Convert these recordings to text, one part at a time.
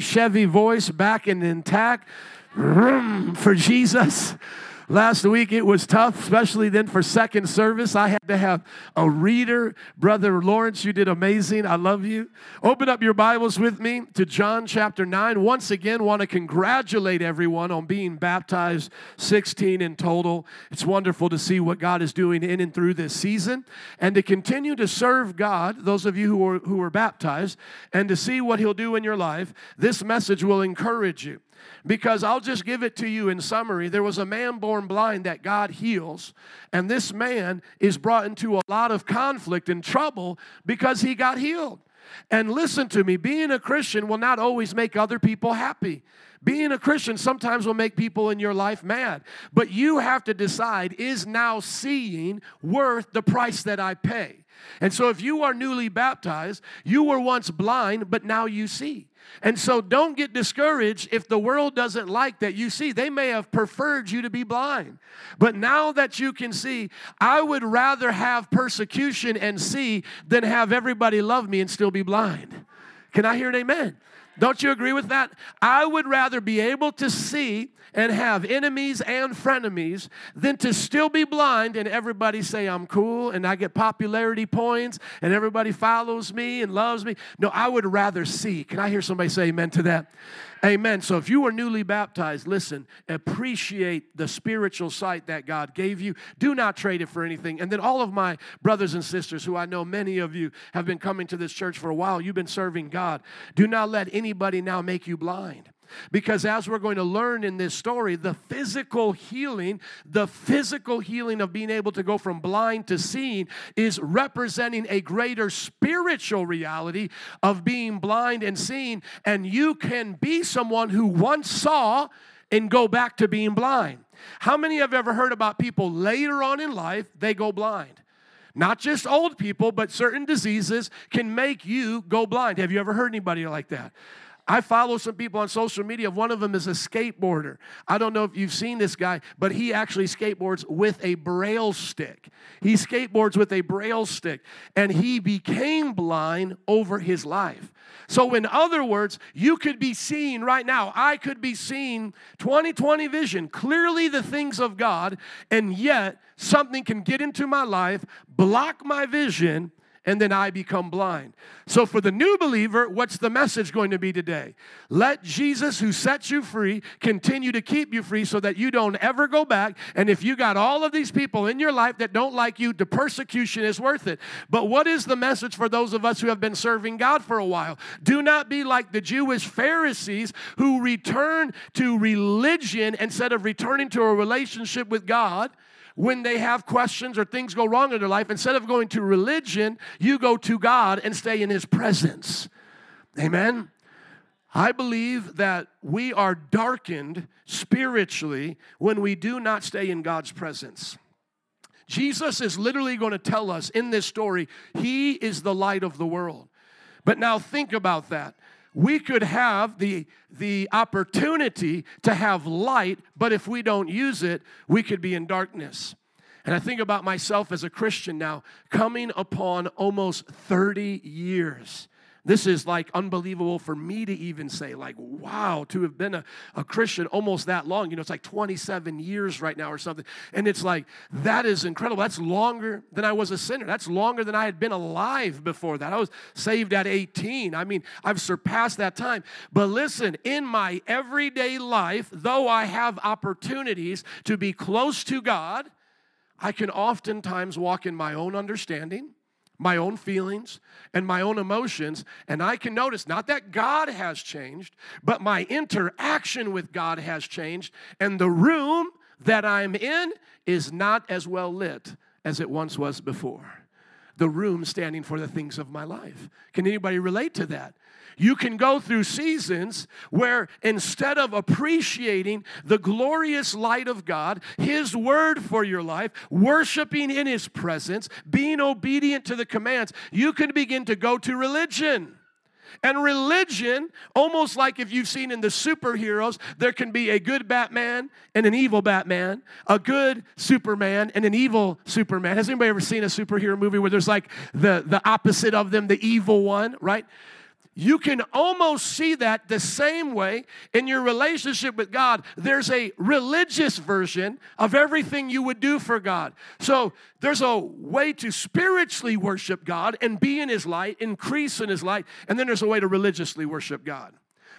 big Chevy voice back and intact for Jesus. Last week, it was tough, especially then for second service. I had to have a reader. Brother Lawrence, you did amazing. I love you. Open up your Bibles with me to John chapter 9. Once again, want to congratulate everyone on being baptized, 16 in total. It's wonderful to see what God is doing in and through this season and to continue to serve God, those of you who were baptized, and to see what He'll do in your life. This message will encourage you. Because I'll just give it to you in summary. There was a man born blind that God heals, and this man is brought into a lot of conflict and trouble because he got healed. And listen to me, being a Christian will not always make other people happy. Being a Christian sometimes will make people in your life mad. But you have to decide, is now seeing worth the price that I pay? And so if you are newly baptized, you were once blind, but now you see. And so don't get discouraged if the world doesn't like that you see. They may have preferred you to be blind. But now that you can see, I would rather have persecution and see than have everybody love me and still be blind. Can I hear an amen? Don't you agree with that? I would rather be able to see and have enemies and frenemies than to still be blind and everybody say I'm cool and I get popularity points and everybody follows me and loves me. No, I would rather see. Can I hear somebody say amen to that? Amen. So if you were newly baptized, listen, appreciate the spiritual sight that God gave you. Do not trade it for anything. And then all of my brothers and sisters, who I know many of you have been coming to this church for a while, you've been serving God. Do not let anybody now make you blind. Because as we're going to learn in this story, the physical healing of being able to go from blind to seeing is representing a greater spiritual reality of being blind and seeing. And you can be someone who once saw and go back to being blind. How many have ever heard about people later on in life, they go blind? Not just old people, but certain diseases can make you go blind. Have you ever heard anybody like that? I follow some people on social media. One of them is a skateboarder. I don't know if you've seen this guy, but he actually skateboards with a braille stick. He skateboards with a braille stick, and he became blind over his life. So in other words, you could be seeing right now. I could be seeing 20/20 vision, clearly the things of God, and yet something can get into my life, block my vision, and then I become blind. So for the new believer, what's the message going to be today? Let Jesus, who sets you free, continue to keep you free so that you don't ever go back. And if you got all of these people in your life that don't like you, the persecution is worth it. But what is the message for those of us who have been serving God for a while? Do not be like the Jewish Pharisees who returned to religion instead of returning to a relationship with God. When they have questions or things go wrong in their life, instead of going to religion, you go to God and stay in His presence. Amen? I believe that we are darkened spiritually when we do not stay in God's presence. Jesus is literally going to tell us in this story, He is the light of the world. But now think about that. We could have the opportunity to have light, but if we don't use it, we could be in darkness. And I think about myself as a Christian now, coming upon almost 30 years. This is like unbelievable for me to even say, like, wow, to have been a Christian almost that long. You know, it's like 27 years right now or something. And it's like, that is incredible. That's longer than I was a sinner. That's longer than I had been alive before that. I was saved at 18. I mean, I've surpassed that time. But listen, in my everyday life, though I have opportunities to be close to God, I can oftentimes walk in my own understanding, my own feelings, and my own emotions, and I can notice not that God has changed, but my interaction with God has changed, and the room that I'm in is not as well lit as it once was before. The room standing for the things of my life. Can anybody relate to that? You can go through seasons where instead of appreciating the glorious light of God, His word for your life, worshiping in His presence, being obedient to the commands, you can begin to go to religion. And religion, almost like if you've seen in the superheroes, there can be a good Batman and an evil Batman, a good Superman and an evil Superman. Has anybody ever seen a superhero movie where there's like the opposite of them, the evil one, right? You can almost see that the same way in your relationship with God. There's a religious version of everything you would do for God. So there's a way to spiritually worship God and be in His light, increase in His light, and then there's a way to religiously worship God.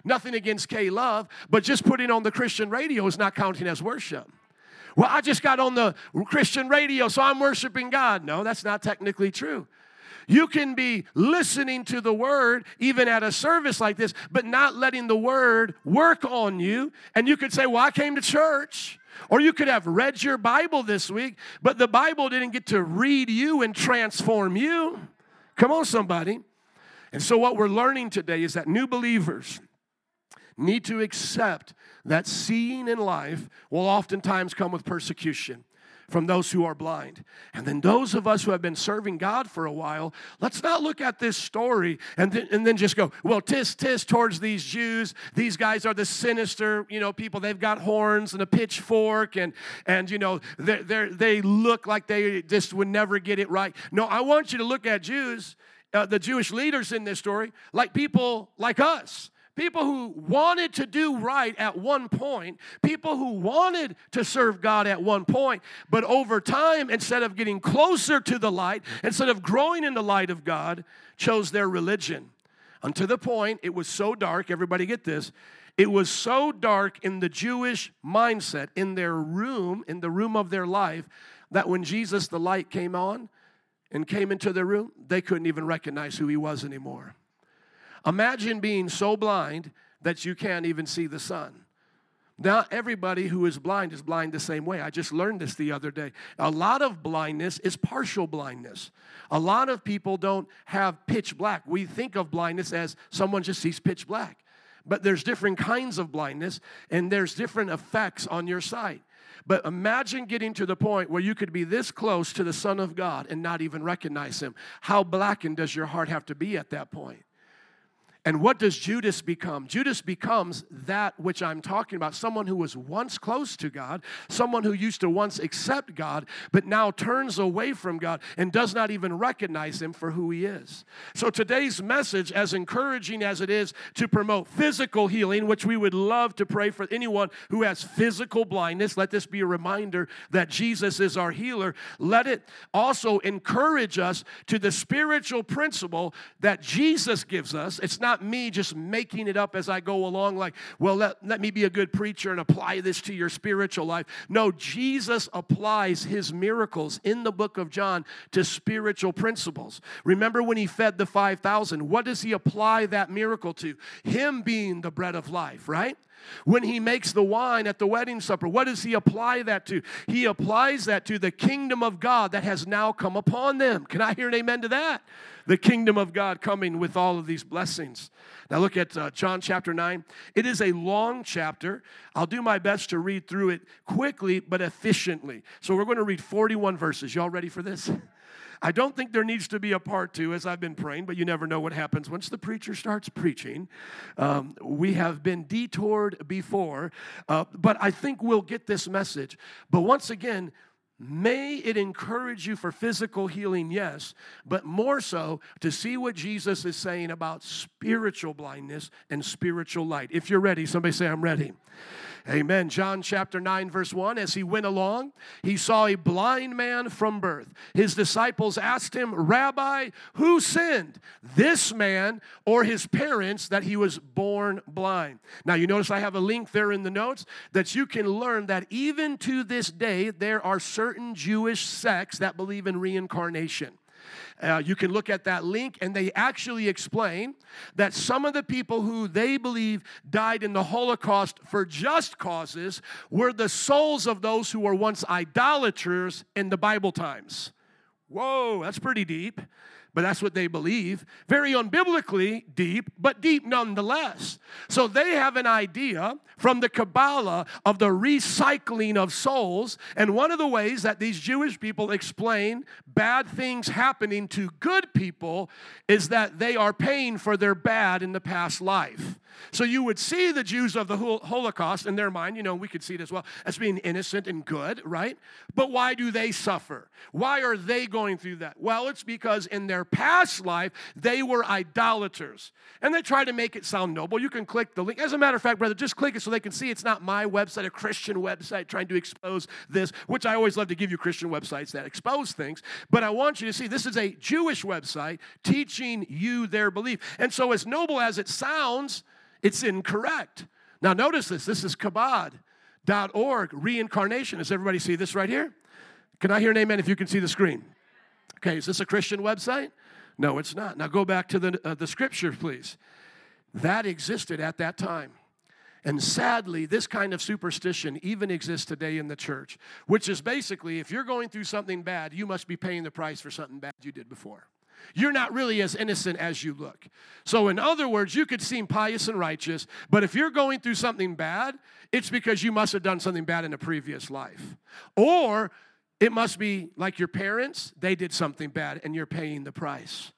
Nothing against K-Love, but just putting on the Christian radio is not counting as worship. Well, I just got on the Christian radio, so I'm worshiping God. No, that's not technically true. You can be listening to the Word even at a service like this, but not letting the Word work on you. And you could say, well, I came to church. Or you could have read your Bible this week, but the Bible didn't get to read you and transform you. Come on, somebody. And so what we're learning today is that new believers need to accept that seeing in life will oftentimes come with persecution from those who are blind. And then those of us who have been serving God for a while, let's not look at this story and then just go, well, tis towards these Jews. These guys are the sinister, people. They've got horns and a pitchfork and they look like they just would never get it right. No, I want you to look at Jews, the Jewish leaders in this story, like people like us. People who wanted to do right at one point, people who wanted to serve God at one point, but over time, instead of getting closer to the light, instead of growing in the light of God, chose their religion. Until the point, it was so dark, everybody get this, it was so dark in the Jewish mindset, in their room, in the room of their life, that when Jesus, the light, came on and came into their room, they couldn't even recognize who He was anymore. Imagine being so blind that you can't even see the sun. Now, everybody who is blind the same way. I just learned this the other day. A lot of blindness is partial blindness. A lot of people don't have pitch black. We think of blindness as someone just sees pitch black. But there's different kinds of blindness, and there's different effects on your sight. But imagine getting to the point where you could be this close to the Son of God and not even recognize Him. How blackened does your heart have to be at that point? And what does Judas become? Judas becomes that which I'm talking about, someone who was once close to God, someone who used to once accept God, but now turns away from God and does not even recognize Him for who He is. So today's message, as encouraging as it is to promote physical healing, which we would love to pray for anyone who has physical blindness, let this be a reminder that Jesus is our healer. Let it also encourage us to the spiritual principle that Jesus gives us. It's not me just making it up as I go along like, well, let me be a good preacher and apply this to your spiritual life. No, Jesus applies His miracles in the book of John to spiritual principles. Remember when He fed the 5,000, what does He apply that miracle to? Him being the bread of life, right? When He makes the wine at the wedding supper, what does He apply that to? He applies that to the kingdom of God that has now come upon them. Can I hear an amen to that? The kingdom of God coming with all of these blessings. Now look at John chapter 9. It is a long chapter. I'll do my best to read through it quickly but efficiently. So we're going to read 41 verses. Y'all ready for this? I don't think there needs to be a part two, as I've been praying, but you never know what happens once the preacher starts preaching. We have been detoured before, but I think we'll get this message. But once again, may it encourage you for physical healing, yes, but more so to see what Jesus is saying about spiritual blindness and spiritual light. If you're ready, somebody say, I'm ready. Amen. John chapter 9, verse 1, as he went along, he saw a blind man from birth. His disciples asked him, Rabbi, who sinned, this man or his parents, that he was born blind? Now, you notice I have a link there in the notes that you can learn that even to this day, there are certain Jewish sects that believe in reincarnation. You can look at that link, and they actually explain that some of the people who they believe died in the Holocaust for just causes were the souls of those who were once idolaters in the Bible times. Whoa, that's pretty deep, but that's what they believe. Very unbiblically deep, but deep nonetheless. So they have an idea from the Kabbalah of the recycling of souls, and one of the ways that these Jewish people explain bad things happening to good people is that they are paying for their bad in the past life. So you would see the Jews of the Holocaust, in their mind, you know, we could see it as well, as being innocent and good, right? But why do they suffer? Why are they going through that? Well, it's because in their past life, they were idolaters. And they try to make it sound noble. You can click the link. As a matter of fact, brother, just click it so they can see it's not my website, a Christian website trying to expose this, which I always love to give you Christian websites that expose things. But I want you to see this is a Jewish website teaching you their belief. And so as noble as it sounds, it's incorrect. Now notice this. This is kabod.org, reincarnation. Does everybody see this right here? Can I hear an amen if you can see the screen? Okay, is this a Christian website? No, it's not. Now go back to the scripture, please. That existed at that time. And sadly, this kind of superstition even exists today in the church, which is basically if you're going through something bad, you must be paying the price for something bad you did before. You're not really as innocent as you look. So in other words, you could seem pious and righteous, but if you're going through something bad, it's because you must have done something bad in a previous life. Or it must be like your parents, they did something bad and you're paying the price.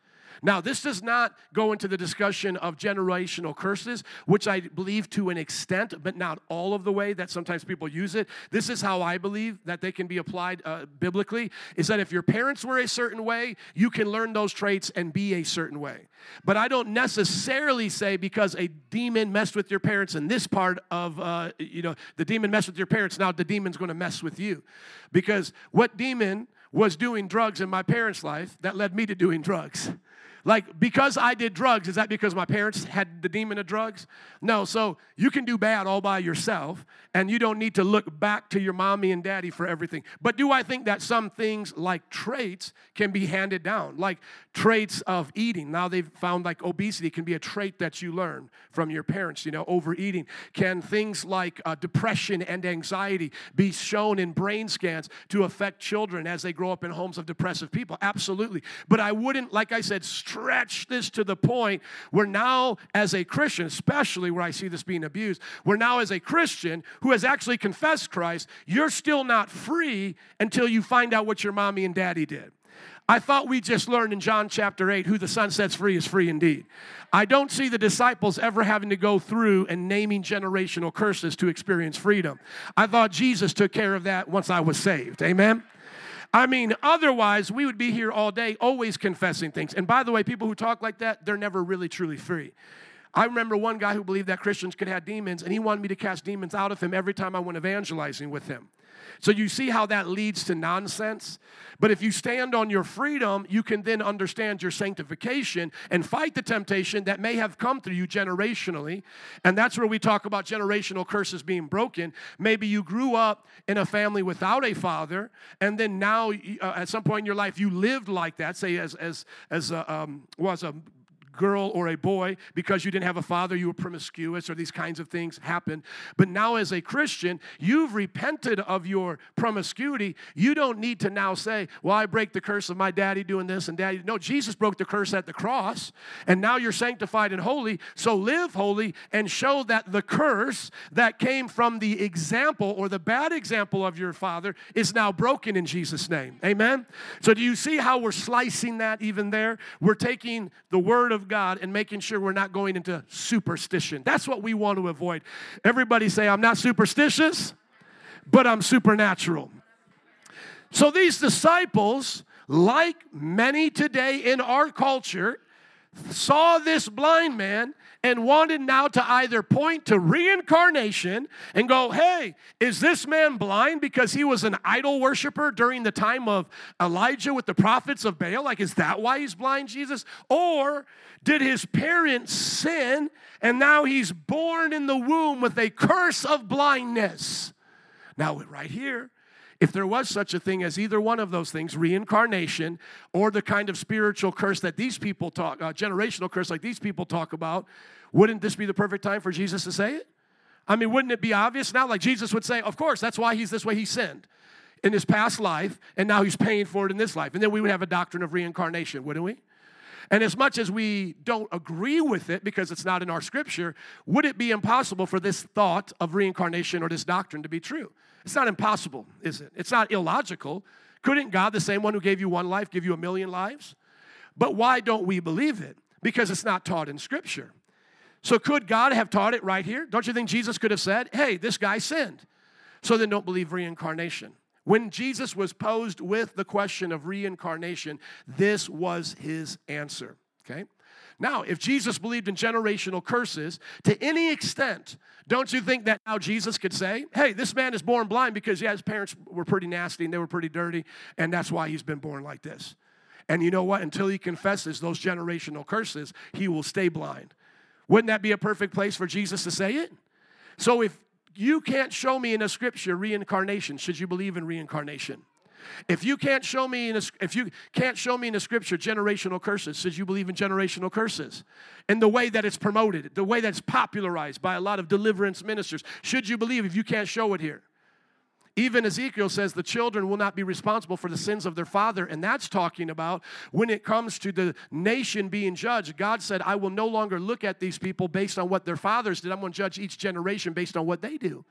Now, this does not go into the discussion of generational curses, which I believe to an extent, but not all of the way that sometimes people use it. This is how I believe that they can be applied biblically, is that if your parents were a certain way, you can learn those traits and be a certain way. But I don't necessarily say because a demon messed with your parents in this part of, the demon messed with your parents, now the demon's going to mess with you. Because what demon was doing drugs in my parents' life that led me to doing drugs? Like, because I did drugs, is that because my parents had the demon of drugs? No, so you can do bad all by yourself, and you don't need to look back to your mommy and daddy for everything. But do I think that some things like traits can be handed down, like traits of eating? Now they've found like obesity can be a trait that you learn from your parents, you know, overeating. Can things like depression and anxiety be shown in brain scans to affect children as they grow up in homes of depressive people? Absolutely. But I wouldn't, like I said, stretch this to the point where now as a Christian, especially where I see this being abused, where now as a Christian who has actually confessed Christ, you're still not free until you find out what your mommy and daddy did. I thought we just learned in John chapter 8, who the Son sets free is free indeed. I don't see the disciples ever having to go through and naming generational curses to experience freedom. I thought Jesus took care of that once I was saved. Amen? I mean, otherwise, we would be here all day always confessing things. And by the way, people who talk like that, they're never really truly free. I remember one guy who believed that Christians could have demons, and he wanted me to cast demons out of him every time I went evangelizing with him. So you see how that leads to nonsense? But if you stand on your freedom, you can then understand your sanctification and fight the temptation that may have come through you generationally. And that's where we talk about generational curses being broken. Maybe you grew up in a family without a father, and then now at some point in your life you lived like that, say as a girl or a boy, because you didn't have a father, you were promiscuous, or these kinds of things happen. But now as a Christian, you've repented of your promiscuity. You don't need to now say, well, I break the curse of my daddy doing this and daddy. No, Jesus broke the curse at the cross, and now you're sanctified and holy, so live holy and show that the curse that came from the example or the bad example of your father is now broken in Jesus' name. Amen? So do you see how we're slicing that even there? We're taking the word of God and making sure we're not going into superstition. That's what we want to avoid. Everybody say, I'm not superstitious, but I'm supernatural. So these disciples, like many today in our culture, saw this blind man and wanted now to either point to reincarnation and go, hey, is this man blind because he was an idol worshiper during the time of Elijah with the prophets of Baal? Like, is that why he's blind, Jesus? Or did his parents sin and now he's born in the womb with a curse of blindness? Now, right here, if there was such a thing as either one of those things, reincarnation or the kind of spiritual curse that these people talk, generational curse like these people talk about, wouldn't this be the perfect time for Jesus to say it? I mean, wouldn't it be obvious now? Like Jesus would say, of course, that's why he's this way. He sinned in his past life, and now he's paying for it in this life. And then we would have a doctrine of reincarnation, wouldn't we? And as much as we don't agree with it because it's not in our scripture, would it be impossible for this thought of reincarnation or this doctrine to be true? It's not impossible, is it? It's not illogical Couldn't God, the same one who gave you one life, give you a million lives? But why don't we believe it? Because it's not taught in Scripture. So could God have taught it right here? Don't you think Jesus could have said, hey, this guy sinned? So then don't believe reincarnation. When Jesus was posed with the question of reincarnation, this was his answer, okay? Now, if Jesus believed in generational curses to any extent, don't you think that now Jesus could say, hey, this man is born blind because, yeah, his parents were pretty nasty and they were pretty dirty, and that's why he's been born like this. And you know what? Until he confesses those generational curses, he will stay blind. Wouldn't that be a perfect place for Jesus to say it? So if you can't show me in a scripture reincarnation, should you believe in reincarnation? If you can't show me in a, scripture generational curses, should you believe in generational curses? And the way that it's promoted, the way that's popularized by a lot of deliverance ministers, should you believe if you can't show it here? Even Ezekiel says the children will not be responsible for the sins of their father, and that's talking about when it comes to the nation being judged. God said, I will no longer look at these people based on what their fathers did. I'm going to judge each generation based on what they do.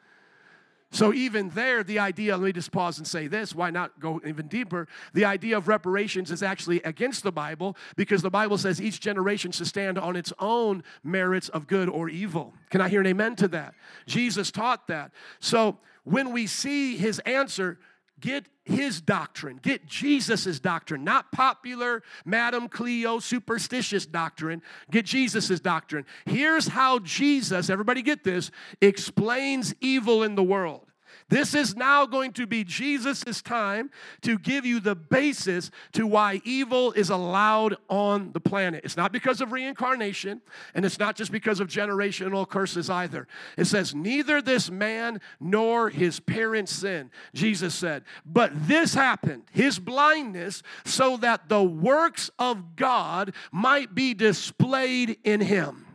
So even there, the idea, let me just pause and say this, why not go even deeper? The idea of reparations is actually against the Bible because the Bible says each generation should stand on its own merits of good or evil. Can I hear an amen to that? Jesus taught that. So when we see his answer, get his doctrine. Get Jesus' doctrine, not popular Madam Cleo superstitious doctrine. Get Jesus' doctrine. Here's how Jesus, everybody get this, explains evil in the world. This is now going to be Jesus' time to give you the basis to why evil is allowed on the planet. It's not because of reincarnation, and it's not just because of generational curses either. It says, neither this man nor his parents sinned, Jesus said. But this happened, his blindness, so that the works of God might be displayed in him.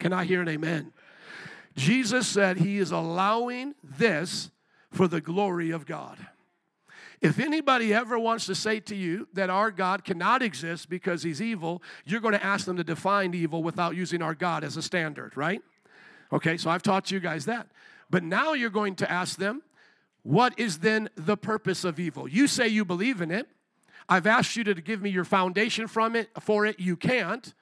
Can I hear an amen? Jesus said he is allowing this for the glory of God. If anybody ever wants to say to you that our God cannot exist because he's evil, you're going to ask them to define evil without using our God as a standard, right? Okay, so I've taught you guys that. But now you're going to ask them, what is then the purpose of evil? You say you believe in it. I've asked you to give me your foundation for it. You can't.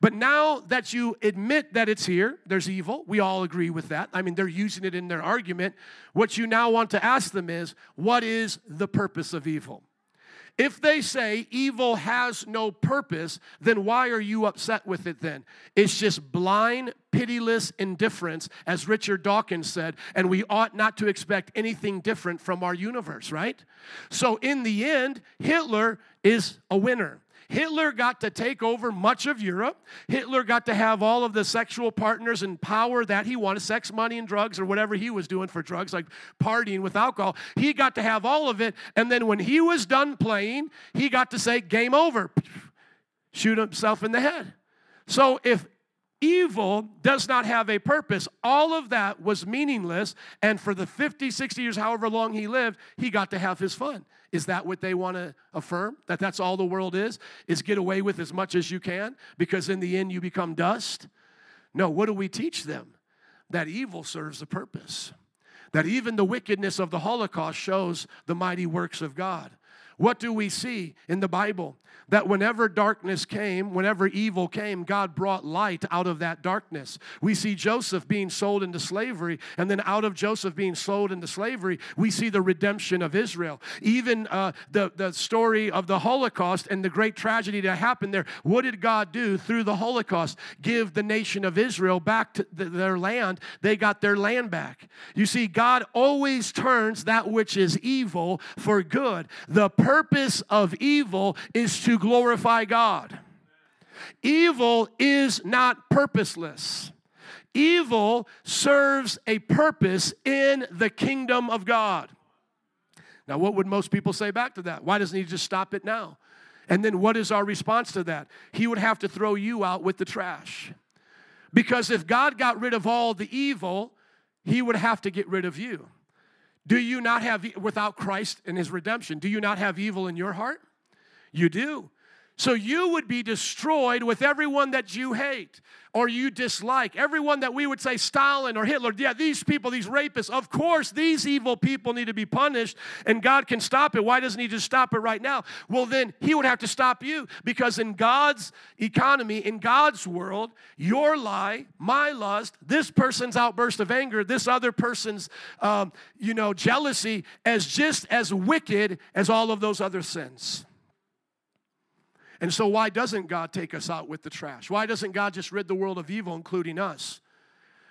But now that you admit that it's here, there's evil. We all agree with that. I mean, they're using it in their argument. What you now want to ask them is, what is the purpose of evil? If they say evil has no purpose, then why are you upset with it then? It's just blind, pitiless indifference, as Richard Dawkins said, and we ought not to expect anything different from our universe, right? So in the end, Hitler is a winner. Hitler got to take over much of Europe. Hitler got to have all of the sexual partners and power that he wanted, sex, money, and drugs, or whatever he was doing for drugs, like partying with alcohol. He got to have all of it, and then when he was done playing, he got to say, game over, shoot himself in the head. So if evil does not have a purpose, all of that was meaningless, and for the 50, 60 years, however long he lived, he got to have his fun. Is that what they want to affirm? That that's all the world is get away with as much as you can because in the end you become dust? No, what do we teach them? That evil serves a purpose. That even the wickedness of the Holocaust shows the mighty works of God. What do we see in the Bible? That whenever darkness came, whenever evil came, God brought light out of that darkness. We see Joseph being sold into slavery, and then out of Joseph being sold into slavery, we see the redemption of Israel. Even the story of the Holocaust and the great tragedy that happened there, what did God do through the Holocaust? Give the nation of Israel back to their land. They got their land back. You see, God always turns that which is evil for good. The purpose of evil is to glorify God. Evil is not purposeless. Evil serves a purpose in the kingdom of God. Now, what would most people say back to that? Why doesn't he just stop it now? And then what is our response to that? He would have to throw you out with the trash. Because if God got rid of all the evil, he would have to get rid of you. Do you not have, without Christ and his redemption, do you not have evil in your heart? You do. So you would be destroyed with everyone that you hate or you dislike. Everyone that we would say Stalin or Hitler, yeah, these people, these rapists, of course, these evil people need to be punished, and God can stop it. Why doesn't he just stop it right now? Well, then he would have to stop you, because in God's economy, in God's world, your lie, my lust, this person's outburst of anger, this other person's, jealousy, as just as wicked as all of those other sins. And so why doesn't God take us out with the trash? Why doesn't God just rid the world of evil, including us?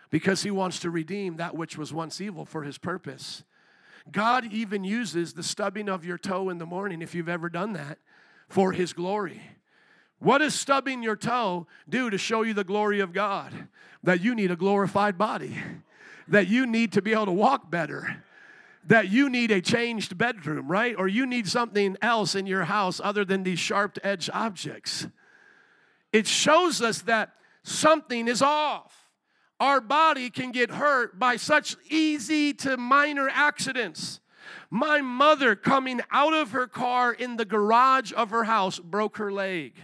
Because he wants to redeem that which was once evil for his purpose. God even uses the stubbing of your toe in the morning, if you've ever done that, for his glory. What does stubbing your toe do to show you the glory of God? That you need a glorified body. That you need to be able to walk better. That you need a changed bedroom, right? Or you need something else in your house other than these sharp-edged objects. It shows us that something is off. Our body can get hurt by such easy to minor accidents. My mother, coming out of her car in the garage of her house, broke her leg.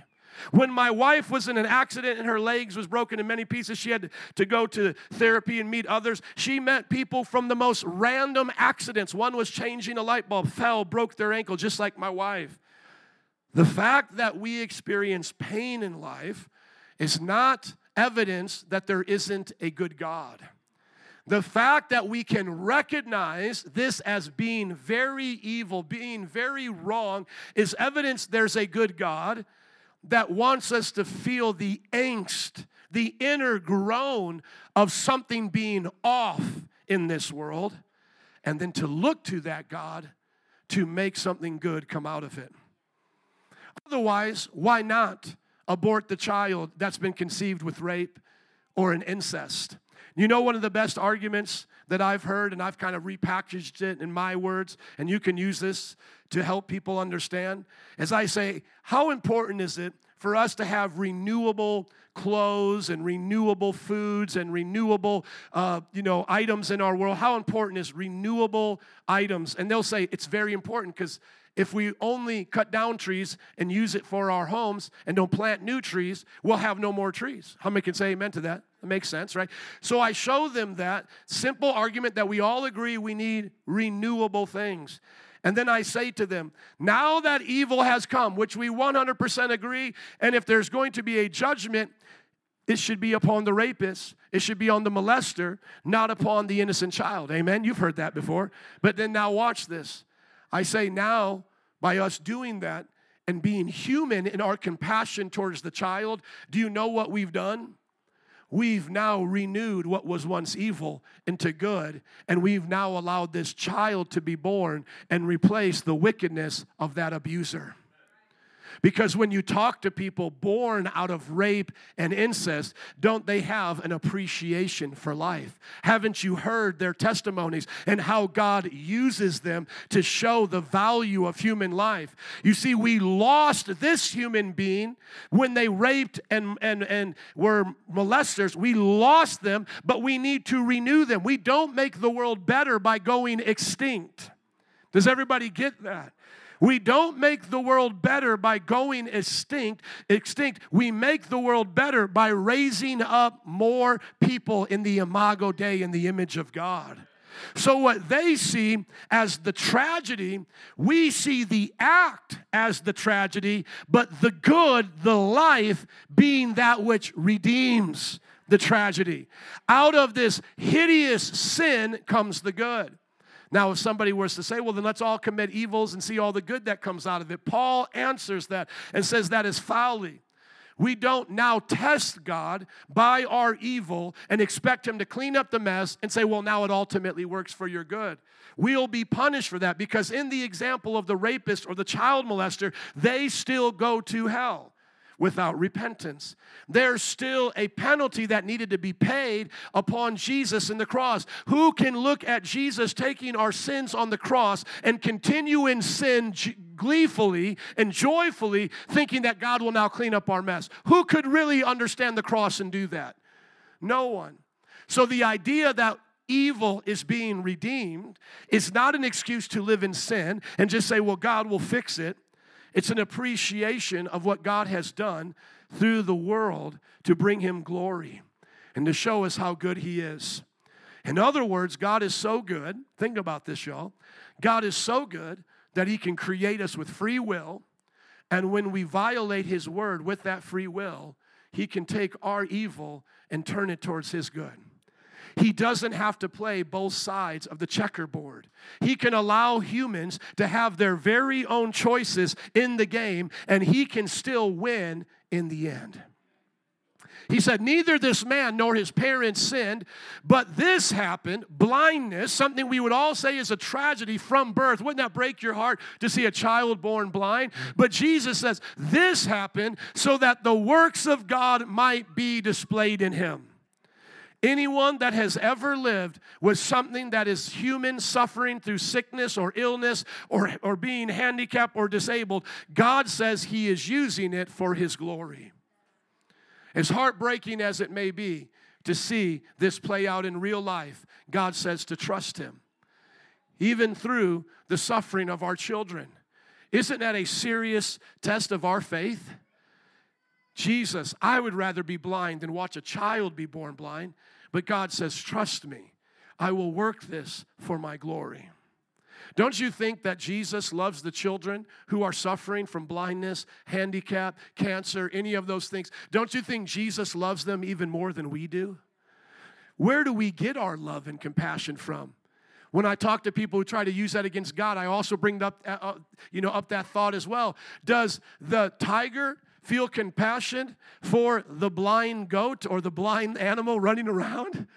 When my wife was in an accident and her legs was broken in many pieces, she had to go to therapy and meet others. She met people from the most random accidents. One was changing a light bulb, fell, broke their ankle, just like my wife. The fact that we experience pain in life is not evidence that there isn't a good God. The fact that we can recognize this as being very evil, being very wrong, is evidence there's a good God that wants us to feel the angst, the inner groan of something being off in this world, and then to look to that God to make something good come out of it. Otherwise, why not abort the child that's been conceived with rape or an incest? You know, one of the best arguments that I've heard, and I've kind of repackaged it in my words, and you can use this to help people understand, as I say, how important is it for us to have renewable clothes and renewable foods and renewable, items in our world? How important is renewable items? And they'll say it's very important, because if we only cut down trees and use it for our homes and don't plant new trees, we'll have no more trees. How many can say amen to that? That makes sense, right? So I show them that simple argument that we all agree we need renewable things. And then I say to them, now that evil has come, which we 100% agree, and if there's going to be a judgment, it should be upon the rapist. It should be on the molester, not upon the innocent child. Amen? You've heard that before. But then now watch this. I say now, by us doing that and being human in our compassion towards the child, do you know what we've done? We've now renewed what was once evil into good, and we've now allowed this child to be born and replace the wickedness of that abuser. Because when you talk to people born out of rape and incest, don't they have an appreciation for life? Haven't you heard their testimonies and how God uses them to show the value of human life? You see, we lost this human being when they raped and were molesters. We lost them, but we need to renew them. We don't make the world better by going extinct. Does everybody get that? We don't make the world better by going extinct. We make the world better by raising up more people in the imago Dei, in the image of God. So what they see as the tragedy, we see the act as the tragedy, but the good, the life, being that which redeems the tragedy. Out of this hideous sin comes the good. Now, if somebody was to say, well, then let's all commit evils and see all the good that comes out of it, Paul answers that and says that is folly. We don't now test God by our evil and expect him to clean up the mess and say, well, now it ultimately works for your good. We'll be punished for that, because in the example of the rapist or the child molester, they still go to hell without repentance. There's still a penalty that needed to be paid upon Jesus in the cross. Who can look at Jesus taking our sins on the cross and continue in sin gleefully and joyfully, thinking that God will now clean up our mess? Who could really understand the cross and do that? No one. So the idea that evil is being redeemed is not an excuse to live in sin and just say, well, God will fix it. It's an appreciation of what God has done through the world to bring him glory and to show us how good he is. In other words, God is so good, think about this, y'all. God is so good that he can create us with free will, and when we violate his word with that free will, he can take our evil and turn it towards his good. He doesn't have to play both sides of the checkerboard. He can allow humans to have their very own choices in the game, and he can still win in the end. He said, neither this man nor his parents sinned, but this happened, blindness, something we would all say is a tragedy from birth. Wouldn't that break your heart to see a child born blind? But Jesus says, this happened so that the works of God might be displayed in him. Anyone that has ever lived with something that is human, suffering through sickness or illness or being handicapped or disabled, God says he is using it for his glory. As heartbreaking as it may be to see this play out in real life, God says to trust him, even through the suffering of our children. Isn't that a serious test of our faith? Jesus, I would rather be blind than watch a child be born blind, but God says, trust me, I will work this for my glory. Don't you think that Jesus loves the children who are suffering from blindness, handicap, cancer, any of those things? Don't you think Jesus loves them even more than we do? Where do we get our love and compassion from? When I talk to people who try to use that against God, I also bring up that thought as well. Does the tiger feel compassion for the blind goat or the blind animal running around?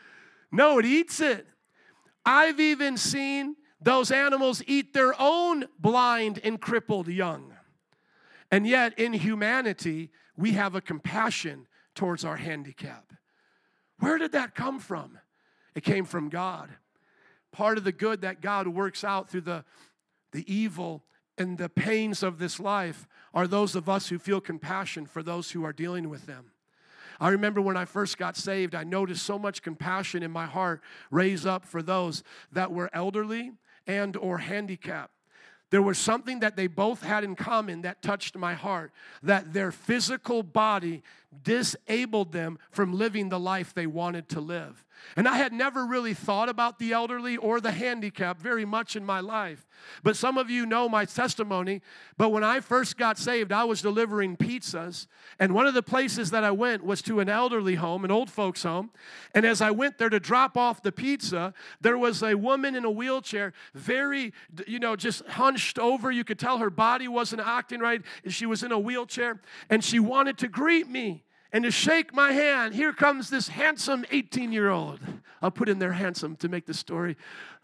No, it eats it. I've even seen those animals eat their own blind and crippled young. And yet, in humanity, we have a compassion towards our handicap. Where did that come from? It came from God. Part of the good that God works out through the evil and the pains of this life are those of us who feel compassion for those who are dealing with them. I remember when I first got saved, I noticed so much compassion in my heart raise up for those that were elderly and or handicapped. There was something that they both had in common that touched my heart, that their physical body disabled them from living the life they wanted to live. And I had never really thought about the elderly or the handicapped very much in my life. But some of you know my testimony. But when I first got saved, I was delivering pizzas. And one of the places that I went was to an elderly home, an old folks home. And as I went there to drop off the pizza, there was a woman in a wheelchair, very, just hunched over. You could tell her body wasn't acting right. She was in a wheelchair. And she wanted to greet me and to shake my hand. Here comes this handsome 18-year-old. I'll put in there handsome to make the story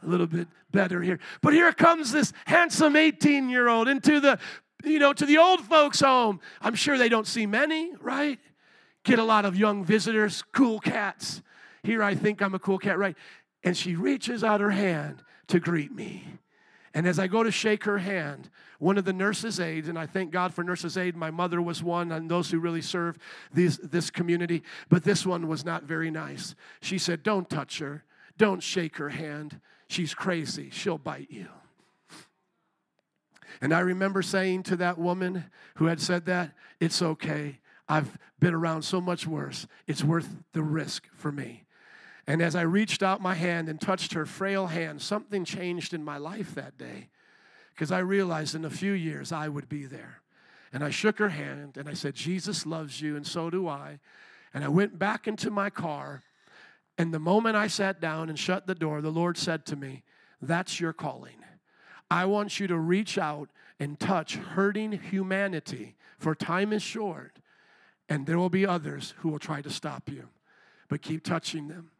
a little bit better here. But here comes this handsome 18-year-old into the, to the old folks' home. I'm sure they don't see many, right? Get a lot of young visitors, cool cats. Here I think I'm a cool cat, right? And she reaches out her hand to greet me. And as I go to shake her hand, one of the nurses' aides, and I thank God for nurses' aid, my mother was one, and those who really serve this community, but this one was not very nice. She said, don't touch her. Don't shake her hand. She's crazy. She'll bite you. And I remember saying to that woman who had said that, it's okay. I've been around so much worse. It's worth the risk for me. And as I reached out my hand and touched her frail hand, something changed in my life that day, because I realized in a few years I would be there. And I shook her hand, and I said, Jesus loves you, and so do I. And I went back into my car, and the moment I sat down and shut the door, the Lord said to me, that's your calling. I want you to reach out and touch hurting humanity, for time is short, and there will be others who will try to stop you, but keep touching them.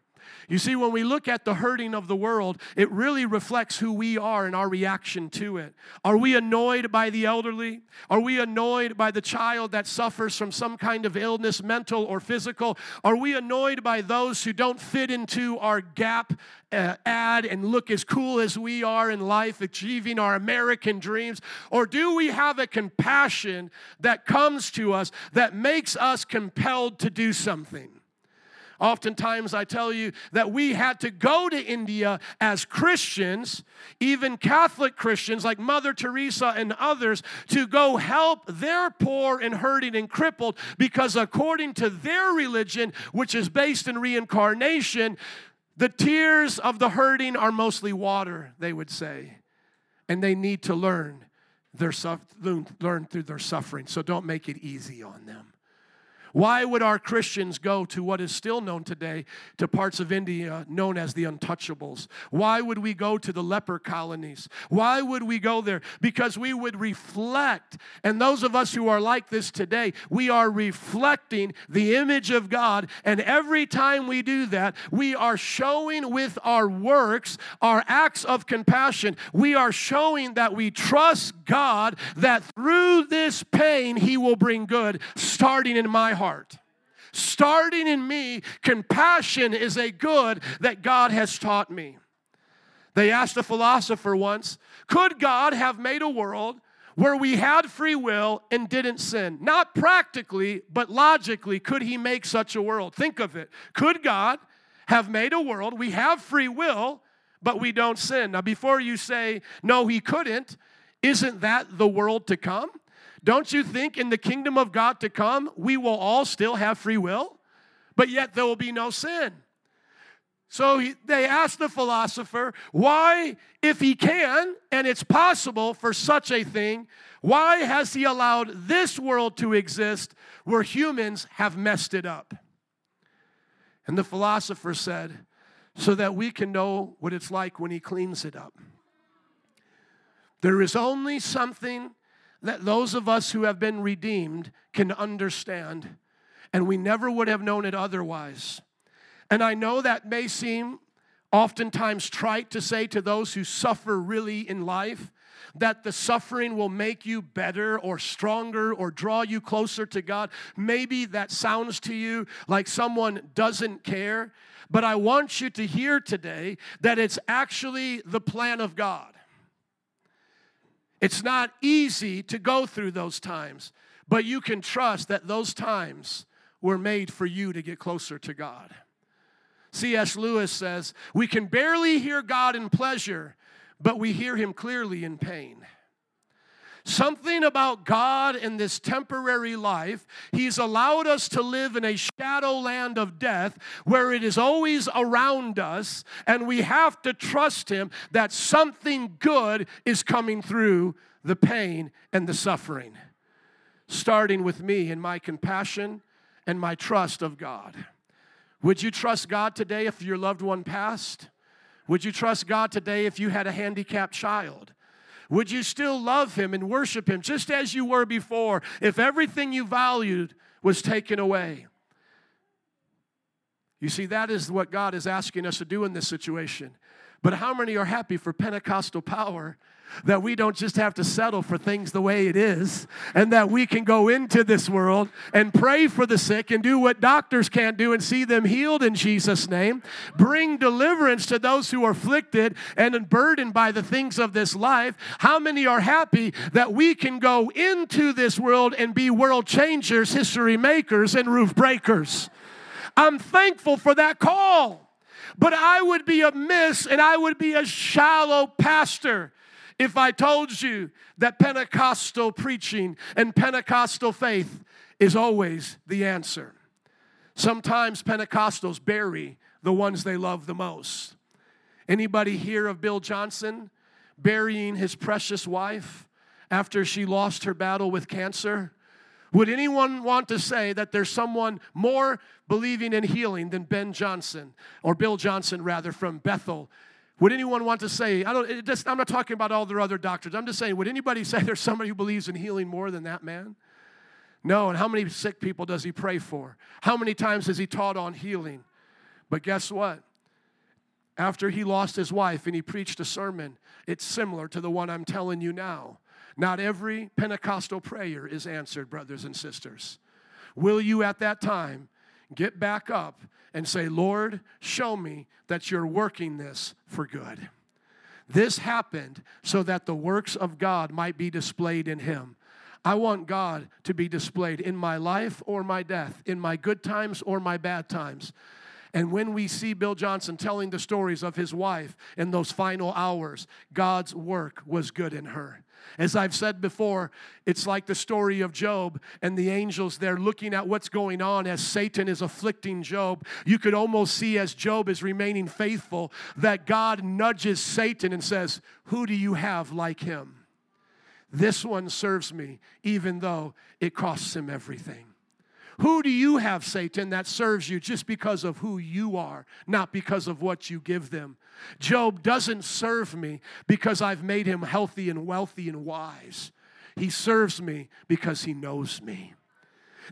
You see, when we look at the hurting of the world, it really reflects who we are and our reaction to it. Are we annoyed by the elderly? Are we annoyed by the child that suffers from some kind of illness, mental or physical? Are we annoyed by those who don't fit into our Gap ad and look as cool as we are in life, achieving our American dreams? Or do we have a compassion that comes to us that makes us compelled to do something? Oftentimes I tell you that we had to go to India as Christians, even Catholic Christians like Mother Teresa and others, to go help their poor and hurting and crippled, because according to their religion, which is based in reincarnation, the tears of the hurting are mostly water, they would say. And they need to learn through their suffering. So don't make it easy on them. Why would our Christians go to what is still known today, to parts of India known as the untouchables? Why would we go to the leper colonies? Why would we go there? Because we would reflect, and those of us who are like this today, we are reflecting the image of God, and every time we do that, we are showing with our works, our acts of compassion, we are showing that we trust God, that through this pain, He will bring good, starting in my heart. Starting in me, compassion is a good that God has taught me. They asked a philosopher once, could God have made a world where we had free will and didn't sin? Not practically, but logically, could He make such a world? Think of it. Could God have made a world, we have free will, but we don't sin? Now, before you say, no, He couldn't, isn't that the world to come? Don't you think in the kingdom of God to come, we will all still have free will, but yet there will be no sin? So they asked the philosopher, why, if He can, and it's possible for such a thing, why has He allowed this world to exist where humans have messed it up? And the philosopher said, so that we can know what it's like when He cleans it up. There is only something that those of us who have been redeemed can understand, and we never would have known it otherwise. And I know that may seem oftentimes trite to say to those who suffer really in life, that the suffering will make you better or stronger or draw you closer to God. Maybe that sounds to you like someone doesn't care, but I want you to hear today that it's actually the plan of God. It's not easy to go through those times, but you can trust that those times were made for you to get closer to God. C.S. Lewis says, we can barely hear God in pleasure, but we hear Him clearly in pain. Something about God in this temporary life, He's allowed us to live in a shadow land of death where it is always around us, and we have to trust Him that something good is coming through the pain and the suffering, starting with me and my compassion and my trust of God. Would you trust God today if your loved one passed? Would you trust God today if you had a handicapped child? Would you still love Him and worship Him just as you were before, if everything you valued was taken away? You see, that is what God is asking us to do in this situation. But how many are happy for Pentecostal power that we don't just have to settle for things the way it is, and that we can go into this world and pray for the sick and do what doctors can't do and see them healed in Jesus' name, bring deliverance to those who are afflicted and burdened by the things of this life? How many are happy that we can go into this world and be world changers, history makers, and roof breakers? I'm thankful for that call, but I would be amiss and I would be a shallow pastor if I told you that Pentecostal preaching and Pentecostal faith is always the answer. Sometimes Pentecostals bury the ones they love the most. Anybody hear of Bill Johnson burying his precious wife after she lost her battle with cancer? Would anyone want to say that there's someone more believing in healing than Bill Johnson rather, from Bethel? Would anyone want to say, I'm not talking about all their other doctors. I'm just saying, would anybody say there's somebody who believes in healing more than that man? No, and how many sick people does he pray for? How many times has he taught on healing? But guess what? After he lost his wife and he preached a sermon, it's similar to the one I'm telling you now. Not every Pentecostal prayer is answered, brothers and sisters. Will you at that time get back up and say, Lord, show me that you're working this for good? This happened so that the works of God might be displayed in him. I want God to be displayed in my life or my death, in my good times or my bad times. And when we see Bill Johnson telling the stories of his wife in those final hours, God's work was good in her. As I've said before, it's like the story of Job and the angels there looking at what's going on as Satan is afflicting Job. You could almost see as Job is remaining faithful that God nudges Satan and says, "Who do you have like him? This one serves me, even though it costs him everything. Who do you have, Satan, that serves you just because of who you are, not because of what you give them? Job doesn't serve me because I've made him healthy and wealthy and wise. He serves me because he knows me."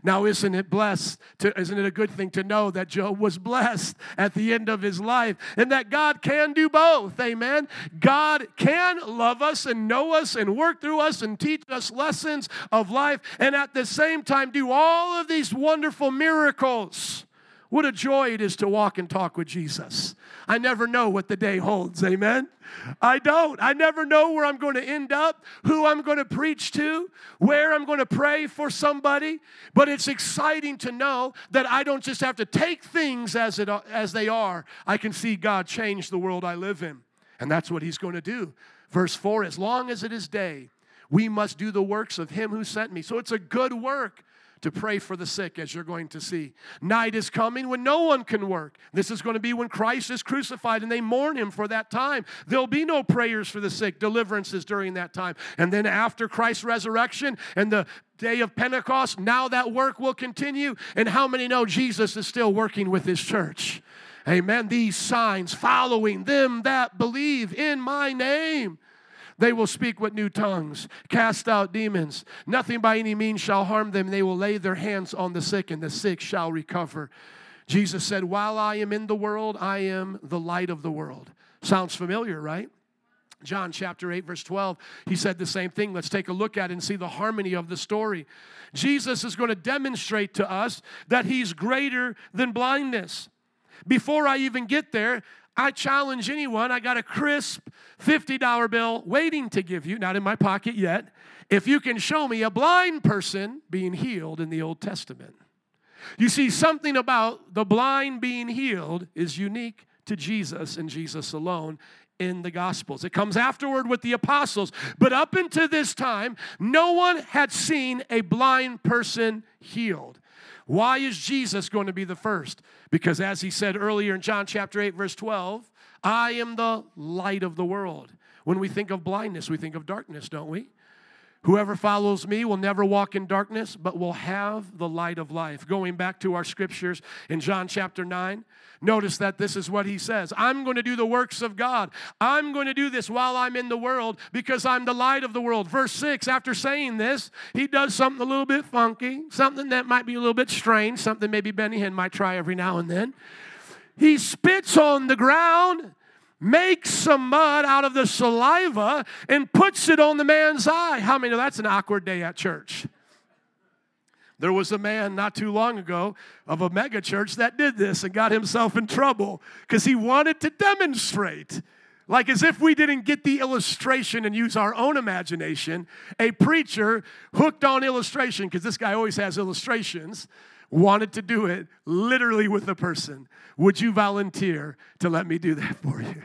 Now, isn't it a good thing to know that Job was blessed at the end of his life and that God can do both, amen? God can love us and know us and work through us and teach us lessons of life and at the same time do all of these wonderful miracles. What a joy it is to walk and talk with Jesus. I never know what the day holds, amen? I don't. I never know where I'm going to end up, who I'm going to preach to, where I'm going to pray for somebody. But it's exciting to know that I don't just have to take things as they are. I can see God change the world I live in. And that's what he's going to do. Verse 4, as long as it is day, we must do the works of him who sent me. So it's a good work to pray for the sick, as you're going to see. Night is coming when no one can work. This is going to be when Christ is crucified and they mourn him for that time. There'll be no prayers for the sick, deliverances during that time. And then after Christ's resurrection and the day of Pentecost, now that work will continue. And how many know Jesus is still working with his church? Amen. These signs following them that believe in my name. They will speak with new tongues, cast out demons. Nothing by any means shall harm them. They will lay their hands on the sick, and the sick shall recover. Jesus said, while I am in the world, I am the light of the world. Sounds familiar, right? John chapter 8, verse 12, he said the same thing. Let's take a look at it and see the harmony of the story. Jesus is going to demonstrate to us that he's greater than blindness. Before I even get there, I challenge anyone, I got a crisp $50 bill waiting to give you, not in my pocket yet, if you can show me a blind person being healed in the Old Testament. You see, something about the blind being healed is unique to Jesus and Jesus alone in the Gospels. It comes afterward with the apostles, but up until this time, no one had seen a blind person healed. Why is Jesus going to be the first? Because as he said earlier in John chapter 8, verse 12, I am the light of the world. When we think of blindness, we think of darkness, don't we? Whoever follows me will never walk in darkness, but will have the light of life. Going back to our scriptures in John chapter 9, notice that this is what he says. I'm going to do the works of God. I'm going to do this while I'm in the world because I'm the light of the world. Verse 6, after saying this, he does something a little bit funky, something that might be a little bit strange, something maybe Benny Hinn might try every now and then. He spits on the ground, makes some mud out of the saliva, and puts it on the man's eye. How many know that's an awkward day at church? There was a man not too long ago of a mega church that did this and got himself in trouble because he wanted to demonstrate, like as if we didn't get the illustration and use our own imagination, a preacher hooked on illustration, because this guy always has illustrations, wanted to do it literally with a person. Would you volunteer to let me do that for you?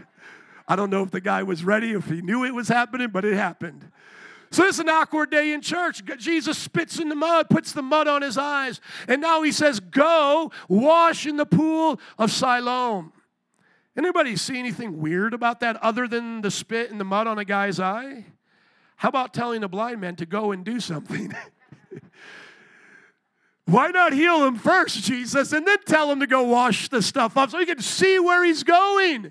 I don't know if the guy was ready, if he knew it was happening, but it happened. So it's an awkward day in church. Jesus spits in the mud, puts the mud on his eyes, and now he says, go wash in the pool of Siloam. Anybody see anything weird about that other than the spit and the mud on a guy's eye? How about telling a blind man to go and do something? Why not heal him first, Jesus, and then tell him to go wash the stuff up so he can see where he's going?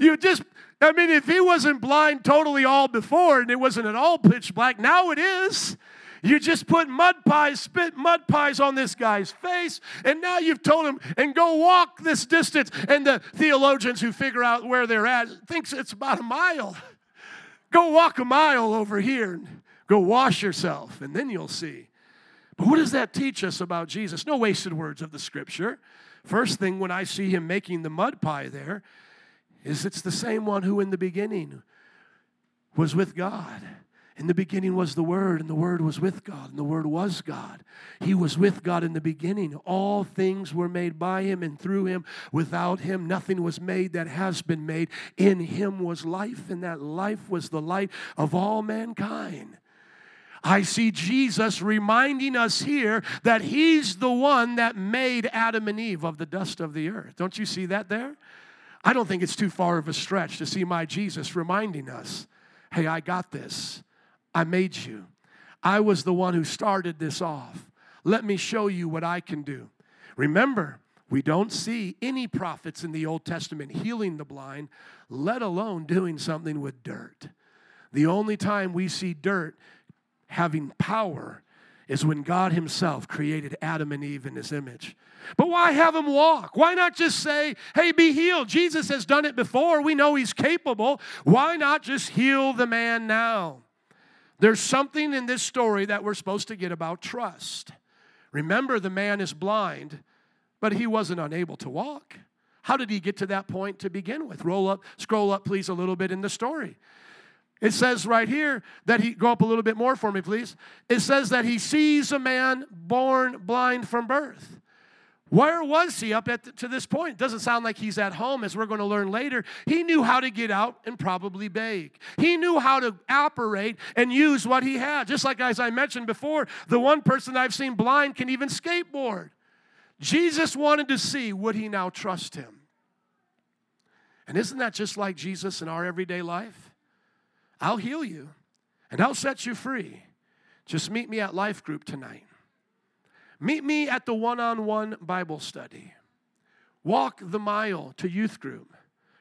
If he wasn't blind totally all before and it wasn't at all pitch black, now it is. You just put spit mud pies on this guy's face, and now you've told him, and go walk this distance. And the theologians who figure out where they're at thinks it's about a mile. Go walk a mile over here and go wash yourself, and then you'll see. But what does that teach us about Jesus? No wasted words of the scripture. First thing, when I see him making the mud pie there, is it's the same one who in the beginning was with God. In the beginning was the Word, and the Word was with God, and the Word was God. He was with God in the beginning. All things were made by Him and through Him. Without Him, nothing was made that has been made. In Him was life, and that life was the light of all mankind. I see Jesus reminding us here that He's the one that made Adam and Eve of the dust of the earth. Don't you see that there? I don't think it's too far of a stretch to see my Jesus reminding us, hey, I got this. I made you. I was the one who started this off. Let me show you what I can do. Remember, we don't see any prophets in the Old Testament healing the blind, let alone doing something with dirt. The only time we see dirt having power is when God Himself created Adam and Eve in His image. But why have them walk? Why not just say, hey, be healed? Jesus has done it before. We know He's capable. Why not just heal the man now? There's something in this story that we're supposed to get about trust. Remember, the man is blind, but he wasn't unable to walk. How did he get to that point to begin with? Roll up, scroll up, please, a little bit in the story. It says right here that he, go up a little bit more for me, please. It says that he sees a man born blind from birth. Where was he up at to this point? It doesn't sound like he's at home, as we're going to learn later. He knew how to get out and probably bake. He knew how to operate and use what he had. Just like, as I mentioned before, the one person I've seen blind can even skateboard. Jesus wanted to see, would he now trust Him? And isn't that just like Jesus in our everyday life? I'll heal you, and I'll set you free. Just meet me at life group tonight. Meet me at the one-on-one Bible study. Walk the mile to youth group.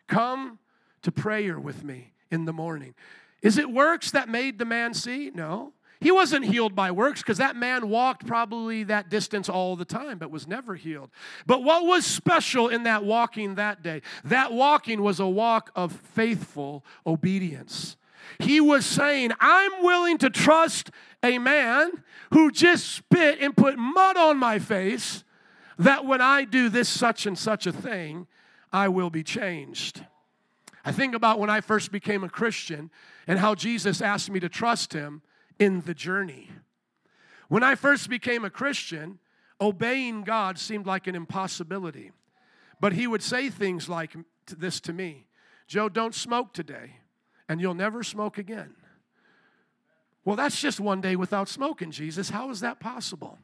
Come to prayer with me in the morning. Is it works that made the man see? No. He wasn't healed by works because that man walked probably that distance all the time but was never healed. But what was special in that walking that day? That walking was a walk of faithful obedience. He was saying, I'm willing to trust a man who just spit and put mud on my face, that when I do this such and such a thing, I will be changed. I think about when I first became a Christian and how Jesus asked me to trust Him in the journey. When I first became a Christian, obeying God seemed like an impossibility. But He would say things like this to me, Joe, don't smoke today, and you'll never smoke again. Well, that's just one day without smoking, Jesus. How is that possible?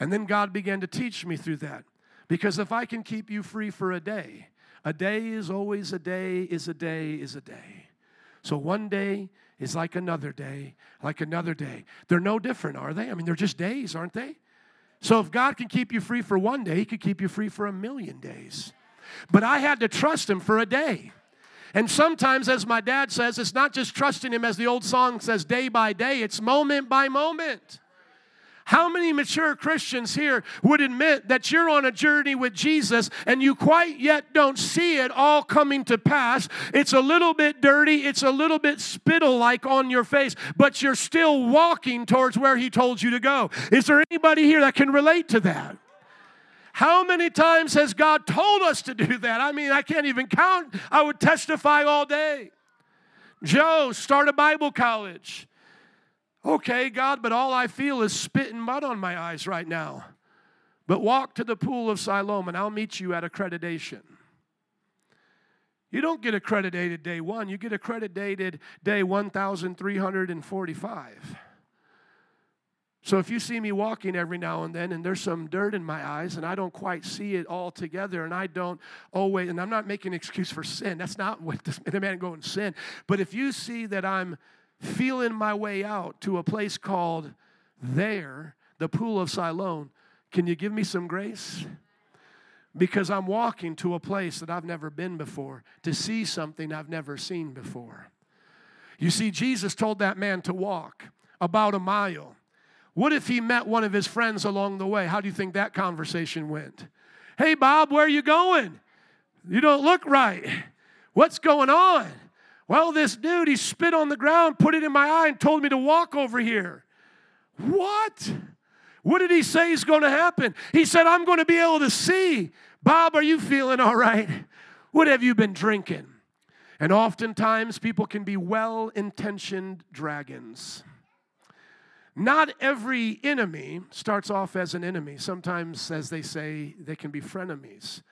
And then God began to teach me through that. Because if I can keep you free for a day is always a day is a day is a day. So one day is like another day, like another day. They're no different, are they? I mean, they're just days, aren't they? So if God can keep you free for one day, He could keep you free for 1,000,000 days. But I had to trust Him for a day. And sometimes, as my dad says, it's not just trusting Him, as the old song says, day by day. It's moment by moment. How many mature Christians here would admit that you're on a journey with Jesus and you quite yet don't see it all coming to pass? It's a little bit dirty. It's a little bit spittle-like on your face, but you're still walking towards where He told you to go. Is there anybody here that can relate to that? How many times has God told us to do that? I mean, I can't even count. I would testify all day. Joe, start a Bible college. Okay, God, but all I feel is spit and mud on my eyes right now. But walk to the pool of Siloam, and I'll meet you at accreditation. You don't get accredited day one. You get accredited day 1,345. So if you see me walking every now and then and there's some dirt in my eyes and I don't quite see it all together and I don't always, and I'm not making an excuse for sin. That's not what the man going sin. But if you see that I'm feeling my way out to a place called there, the pool of Siloam, can you give me some grace? Because I'm walking to a place that I've never been before to see something I've never seen before. You see, Jesus told that man to walk about a mile. What if he met one of his friends along the way? How do you think that conversation went? Hey, Bob, where are you going? You don't look right. What's going on? Well, this dude, he spit on the ground, put it in my eye, and told me to walk over here. What? What did he say is going to happen? He said, I'm going to be able to see. Bob, are you feeling all right? What have you been drinking? And oftentimes, people can be well-intentioned dragons. Not every enemy starts off as an enemy. Sometimes, as they say, they can be frenemies.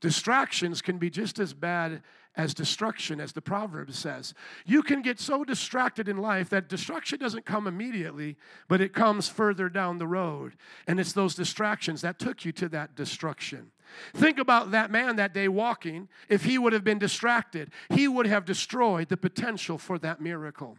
Distractions can be just as bad as destruction, as the proverb says. You can get so distracted in life that destruction doesn't come immediately, but it comes further down the road. And it's those distractions that took you to that destruction. Think about that man that day walking. If he would have been distracted, he would have destroyed the potential for that miracle.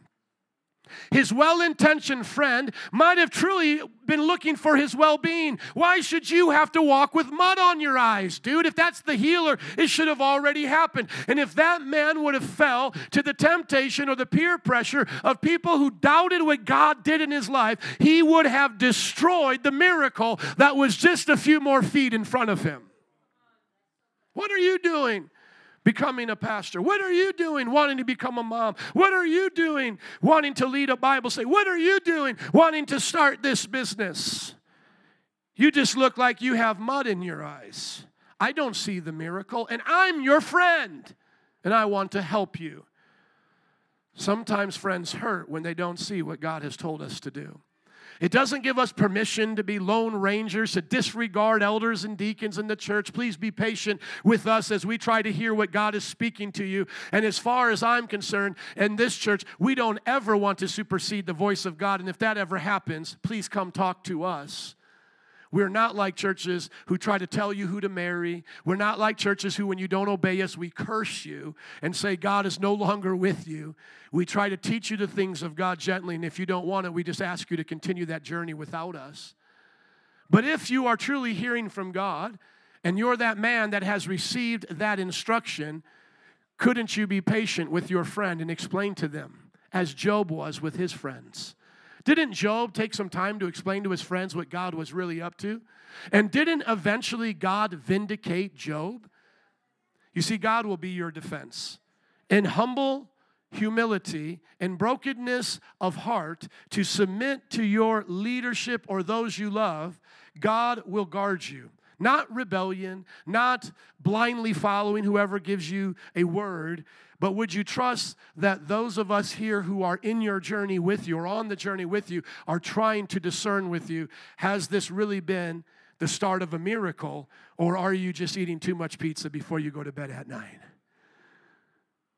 His well-intentioned friend might have truly been looking for his well-being. Why should you have to walk with mud on your eyes, dude? If that's the healer, it should have already happened. And if that man would have fell to the temptation or the peer pressure of people who doubted what God did in his life, he would have destroyed the miracle that was just a few more feet in front of him. What are you doing? Becoming a pastor? What are you doing wanting to become a mom? What are you doing wanting to lead a Bible study? What are you doing wanting to start this business? You just look like you have mud in your eyes. I don't see the miracle, and I'm your friend, and I want to help you. Sometimes friends hurt when they don't see what God has told us to do. It doesn't give us permission to be lone rangers, to disregard elders and deacons in the church. Please be patient with us as we try to hear what God is speaking to you. And as far as I'm concerned, in this church, we don't ever want to supersede the voice of God. And if that ever happens, please come talk to us. We're not like churches who try to tell you who to marry. We're not like churches who, when you don't obey us, we curse you and say God is no longer with you. We try to teach you the things of God gently, and if you don't want it, we just ask you to continue that journey without us. But if you are truly hearing from God, and you're that man that has received that instruction, couldn't you be patient with your friend and explain to them, as Job was with his friends? Didn't Job take some time to explain to his friends what God was really up to? And didn't eventually God vindicate Job? You see, God will be your defense. In humble humility and brokenness of heart to submit to your leadership or those you love, God will guard you. Not rebellion, not blindly following whoever gives you a word, but would you trust that those of us here who are in your journey with you or on the journey with you are trying to discern with you, has this really been the start of a miracle, or are you just eating too much pizza before you go to bed at night?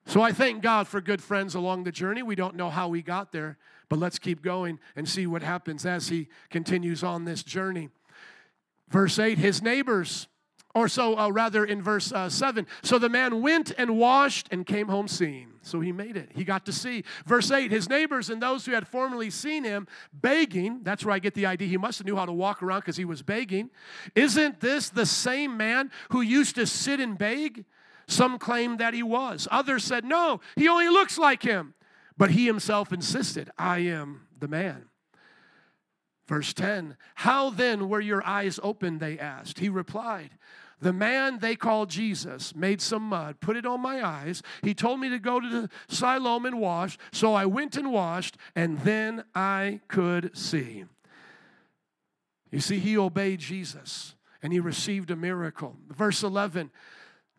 So I thank God for good friends along the journey. We don't know how we got there, but let's keep going and see what happens as he continues on this journey. Verse 8, his neighbors, or so rather in verse 7, so the man went and washed and came home seeing. So he made it. He got to see. Verse 8, his neighbors and those who had formerly seen him begging, that's where I get the idea he must have knew how to walk around because he was begging. Isn't this the same man who used to sit and beg? Some claimed that he was. Others said, no, he only looks like him. But he himself insisted, I am the man. Verse 10, how then were your eyes opened, they asked. He replied, the man they call Jesus made some mud, put it on my eyes. He told me to go to the Siloam and wash, so I went and washed, and then I could see. You see, he obeyed Jesus, and he received a miracle. Verse 11,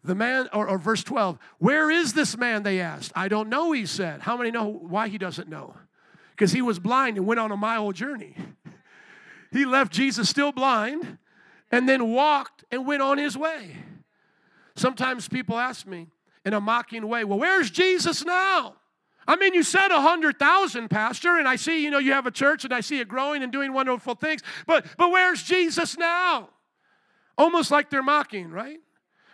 the man, or verse 12, where is this man, they asked. I don't know, he said. How many know why he doesn't know? Because he was blind and went on a mile journey. He left Jesus still blind and then walked and went on his way. Sometimes people ask me in a mocking way, well, where's Jesus now? I mean, you said 100,000, Pastor, and I see, you have a church and I see it growing and doing wonderful things, but where's Jesus now? Almost like they're mocking, right?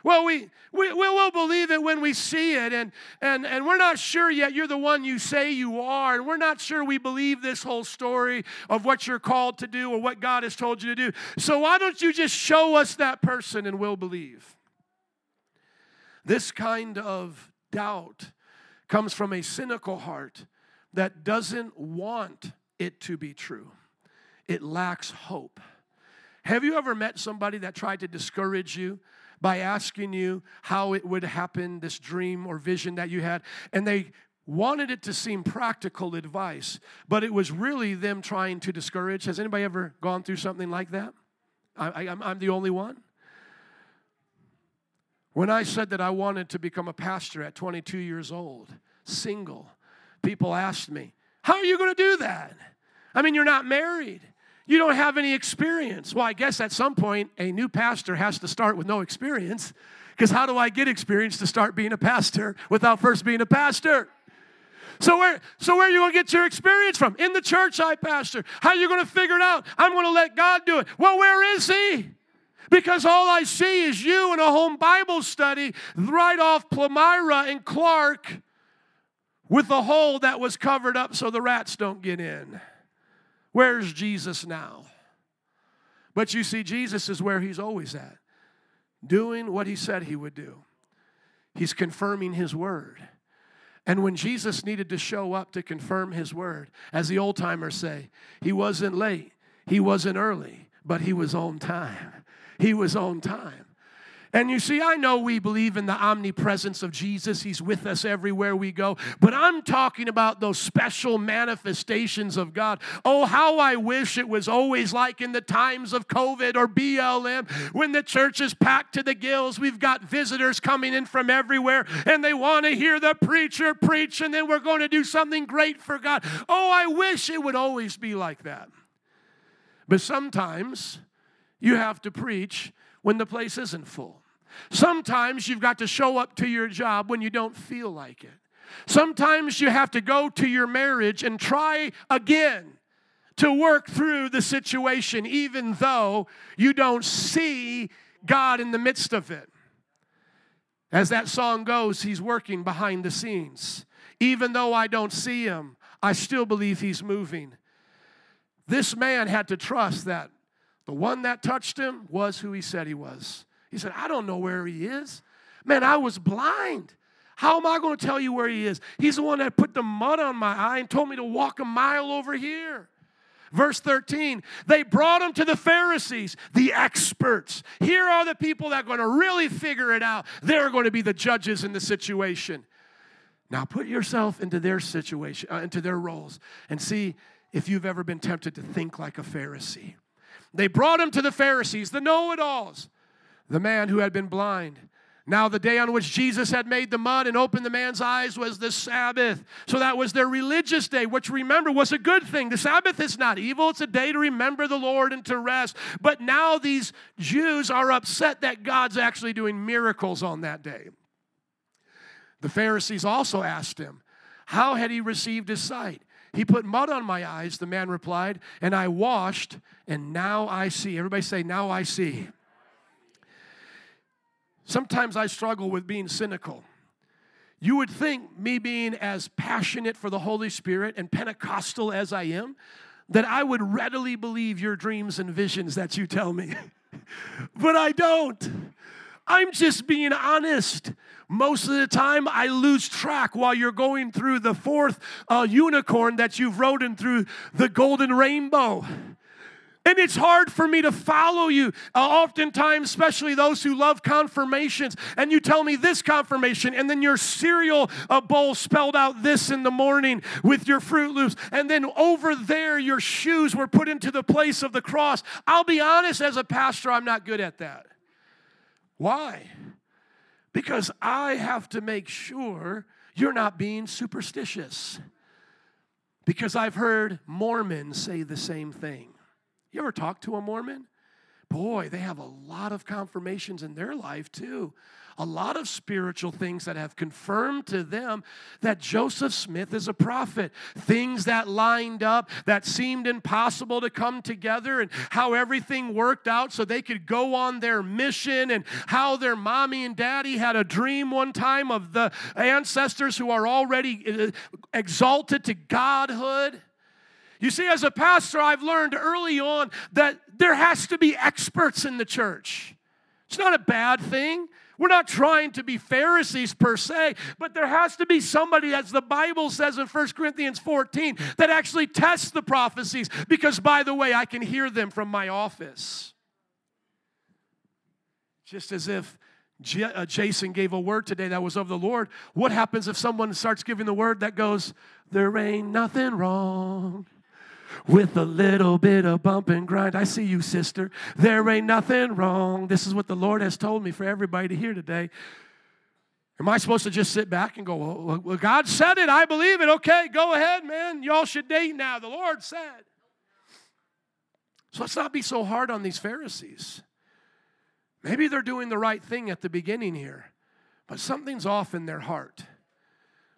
Well, we'll believe it when we see it, and we're not sure yet you're the one you say you are, and we're not sure we believe this whole story of what you're called to do or what God has told you to do. So why don't you just show us that person and we'll believe? This kind of doubt comes from a cynical heart that doesn't want it to be true. It lacks hope. Have you ever met somebody that tried to discourage you by asking you how it would happen, this dream or vision that you had? And they wanted it to seem practical advice, but it was really them trying to discourage. Has anybody ever gone through something like that? I'm the only one? When I said that I wanted to become a pastor at 22 years old, single, people asked me, how are you going to do that? I mean, you're not married. You don't have any experience. Well, I guess at some point, a new pastor has to start with no experience, because how do I get experience to start being a pastor without first being a pastor? So where are you going to get your experience from? In the church I pastor. How are you going to figure it out? I'm going to let God do it. Well, where is He? Because all I see is you in a home Bible study right off Palmyra and Clark with a hole that was covered up so the rats don't get in. Where's Jesus now? But you see, Jesus is where He's always at, doing what He said He would do. He's confirming His word. And when Jesus needed to show up to confirm His word, as the old-timers say, He wasn't late, He wasn't early, but He was on time. He was on time. And you see, I know we believe in the omnipresence of Jesus. He's with us everywhere we go. But I'm talking about those special manifestations of God. Oh, how I wish it was always like in the times of COVID or BLM, when the church is packed to the gills. We've got visitors coming in from everywhere, and they want to hear the preacher preach, and then we're going to do something great for God. Oh, I wish it would always be like that. But sometimes you have to preach when the place isn't full. Sometimes you've got to show up to your job when you don't feel like it. Sometimes you have to go to your marriage and try again to work through the situation, even though you don't see God in the midst of it. As that song goes, He's working behind the scenes. Even though I don't see Him, I still believe He's moving. This man had to trust that the one that touched him was who he said he was. He said, I don't know where He is. Man, I was blind. How am I going to tell you where He is? He's the one that put the mud on my eye and told me to walk a mile over here. Verse 13, they brought Him to the Pharisees, the experts. Here are the people that are going to really figure it out. They're going to be the judges in the situation. Now put yourself into their situation, into their roles, and see if you've ever been tempted to think like a Pharisee. They brought Him to the Pharisees, the know-it-alls. The man who had been blind. Now the day on which Jesus had made the mud and opened the man's eyes was the Sabbath. So that was their religious day, which, remember, was a good thing. The Sabbath is not evil. It's a day to remember the Lord and to rest. But now these Jews are upset that God's actually doing miracles on that day. The Pharisees also asked Him, how had he received his sight? He put mud on my eyes, the man replied, and I washed, and now I see. Everybody say, now I see. Sometimes I struggle with being cynical. You would think me being as passionate for the Holy Spirit and Pentecostal as I am, that I would readily believe your dreams and visions that you tell me. But I don't. I'm just being honest. Most of the time, I lose track while you're going through the fourth unicorn that you've rode through the golden rainbow. And it's hard for me to follow you, oftentimes, especially those who love confirmations. And you tell me this confirmation, and then your cereal bowl spelled out this in the morning with your Fruit Loops. And then over there, your shoes were put into the place of the cross. I'll be honest, as a pastor, I'm not good at that. Why? Because I have to make sure you're not being superstitious. Because I've heard Mormons say the same thing. You ever talk to a Mormon? Boy, they have a lot of confirmations in their life too. A lot of spiritual things that have confirmed to them that Joseph Smith is a prophet. Things that lined up that seemed impossible to come together, and how everything worked out so they could go on their mission, and how their mommy and daddy had a dream one time of the ancestors who are already exalted to godhood. You see, as a pastor, I've learned early on that there has to be experts in the church. It's not a bad thing. We're not trying to be Pharisees per se, but there has to be somebody, as the Bible says in 1 Corinthians 14, that actually tests the prophecies, because, by the way, I can hear them from my office. Just as if Jason gave a word today that was of the Lord, what happens if someone starts giving the word that goes, there ain't nothing wrong? With a little bit of bump and grind. I see you, sister. There ain't nothing wrong. This is what the Lord has told me for everybody to hear today. Am I supposed to just sit back and go, well, God said it. I believe it. Okay, go ahead, man. Y'all should date now. The Lord said. So let's not be so hard on these Pharisees. Maybe they're doing the right thing at the beginning here, but something's off in their heart.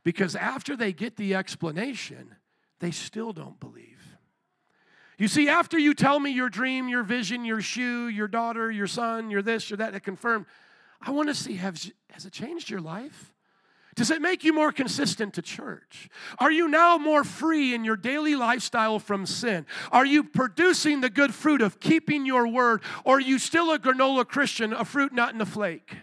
Because after they get the explanation, they still don't believe. You see, after you tell me your dream, your vision, your shoe, your daughter, your son, your this, your that, to confirm, I want to see, has it changed your life? Does it make you more consistent to church? Are you now more free in your daily lifestyle from sin? Are you producing the good fruit of keeping your word? Or are you still a granola Christian, a fruit not in a flake?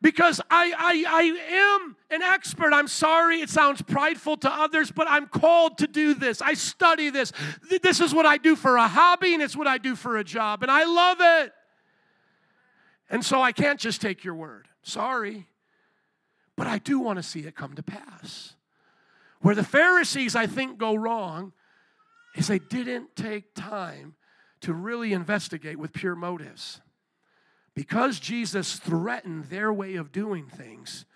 Because I am an expert. I'm sorry it sounds prideful to others, but I'm called to do this. I study this. This is what I do for a hobby, and it's what I do for a job, and I love it. And so I can't just take your word. Sorry. But I do want to see it come to pass. Where the Pharisees, I think, go wrong is they didn't take time to really investigate with pure motives. Because Jesus threatened their way of doing things,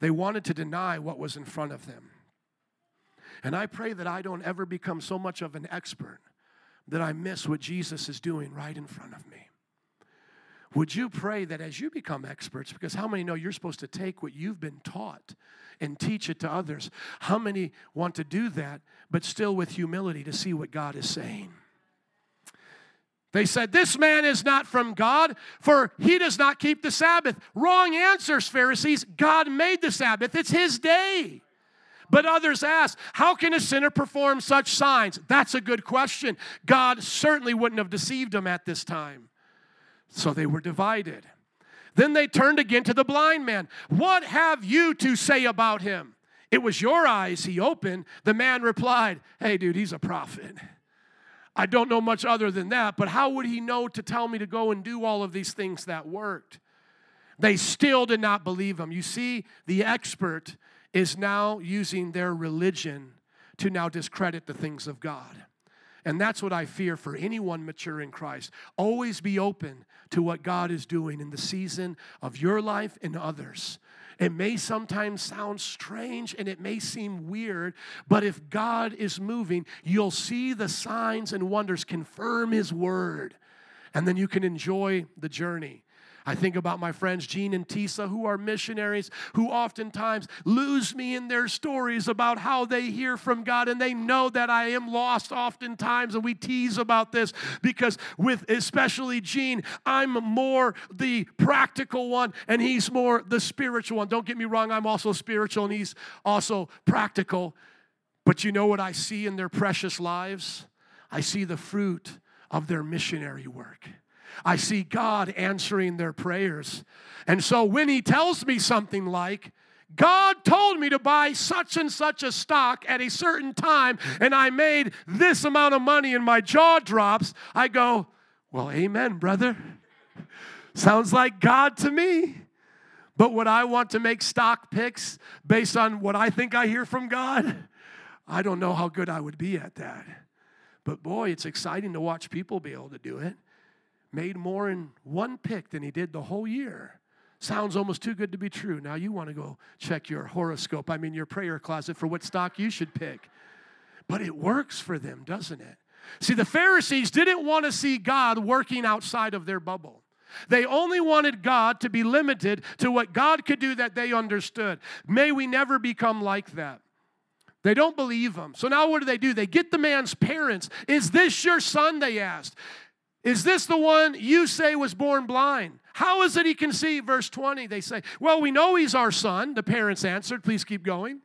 they wanted to deny what was in front of them. And I pray that I don't ever become so much of an expert that I miss what Jesus is doing right in front of me. Would you pray that as you become experts, because how many know you're supposed to take what you've been taught and teach it to others? How many want to do that, but still with humility to see what God is saying? They said, this man is not from God, for he does not keep the Sabbath. Wrong answers, Pharisees. God made the Sabbath. It's his day. But others asked, how can a sinner perform such signs? That's a good question. God certainly wouldn't have deceived them at this time. So they were divided. Then they turned again to the blind man. What have you to say about him? It was your eyes he opened. The man replied, hey, dude, he's a prophet. I don't know much other than that, but how would he know to tell me to go and do all of these things that worked? They still did not believe him. You see, the expert is now using their religion to now discredit the things of God. And that's what I fear for anyone mature in Christ. Always be open to what God is doing in the season of your life and others. It may sometimes sound strange and it may seem weird, but if God is moving, you'll see the signs and wonders confirm his word. And then you can enjoy the journey. I think about my friends Gene and Tisa, who are missionaries, who oftentimes lose me in their stories about how they hear from God, and they know that I am lost oftentimes, and we tease about this because with especially Gene, I'm more the practical one, and he's more the spiritual one. Don't get me wrong, I'm also spiritual, and he's also practical. But you know what I see in their precious lives? I see the fruit of their missionary work. I see God answering their prayers. And so when he tells me something like, God told me to buy such and such a stock at a certain time, and I made this amount of money and my jaw drops, I go, well, amen, brother. Sounds like God to me. But would I want to make stock picks based on what I think I hear from God? I don't know how good I would be at that. But boy, it's exciting to watch people be able to do it. Made more in one pick than he did the whole year. Sounds almost too good to be true. Now you want to go check your horoscope, your prayer closet for what stock you should pick. But it works for them, doesn't it? See, the Pharisees didn't want to see God working outside of their bubble. They only wanted God to be limited to what God could do that they understood. May we never become like that. They don't believe him. So now what do? They get the man's parents. Is this your son, they asked. Is this the one you say was born blind? How is it he can see? Verse 20, they say, well, we know he's our son, the parents answered. Please keep going.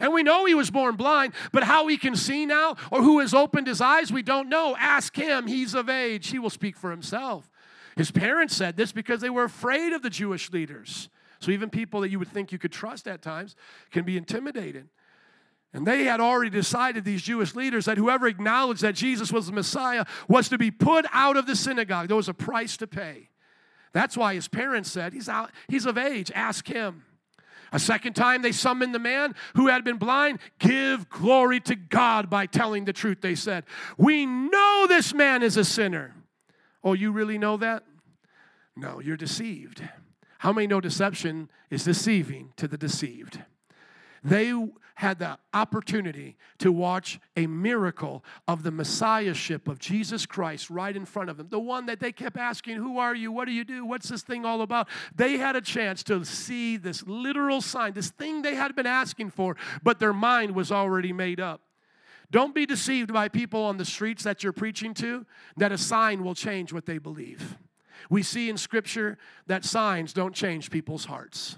And we know he was born blind, but how he can see now or who has opened his eyes, we don't know. Ask him. He's of age. He will speak for himself. His parents said this because they were afraid of the Jewish leaders. So even people that you would think you could trust at times can be intimidated. And they had already decided, these Jewish leaders, that whoever acknowledged that Jesus was the Messiah was to be put out of the synagogue. There was a price to pay. That's why his parents said, he's of age. Ask him. A second time they summoned the man who had been blind. Give glory to God by telling the truth, they said. We know this man is a sinner. Oh, you really know that? No, you're deceived. How many know deception is deceiving to the deceived? They had the opportunity to watch a miracle of the Messiahship of Jesus Christ right in front of them. The one that they kept asking, who are you? What do you do? What's this thing all about? They had a chance to see this literal sign, this thing they had been asking for, but their mind was already made up. Don't be deceived by people on the streets that you're preaching to, that a sign will change what they believe. We see in Scripture that signs don't change people's hearts.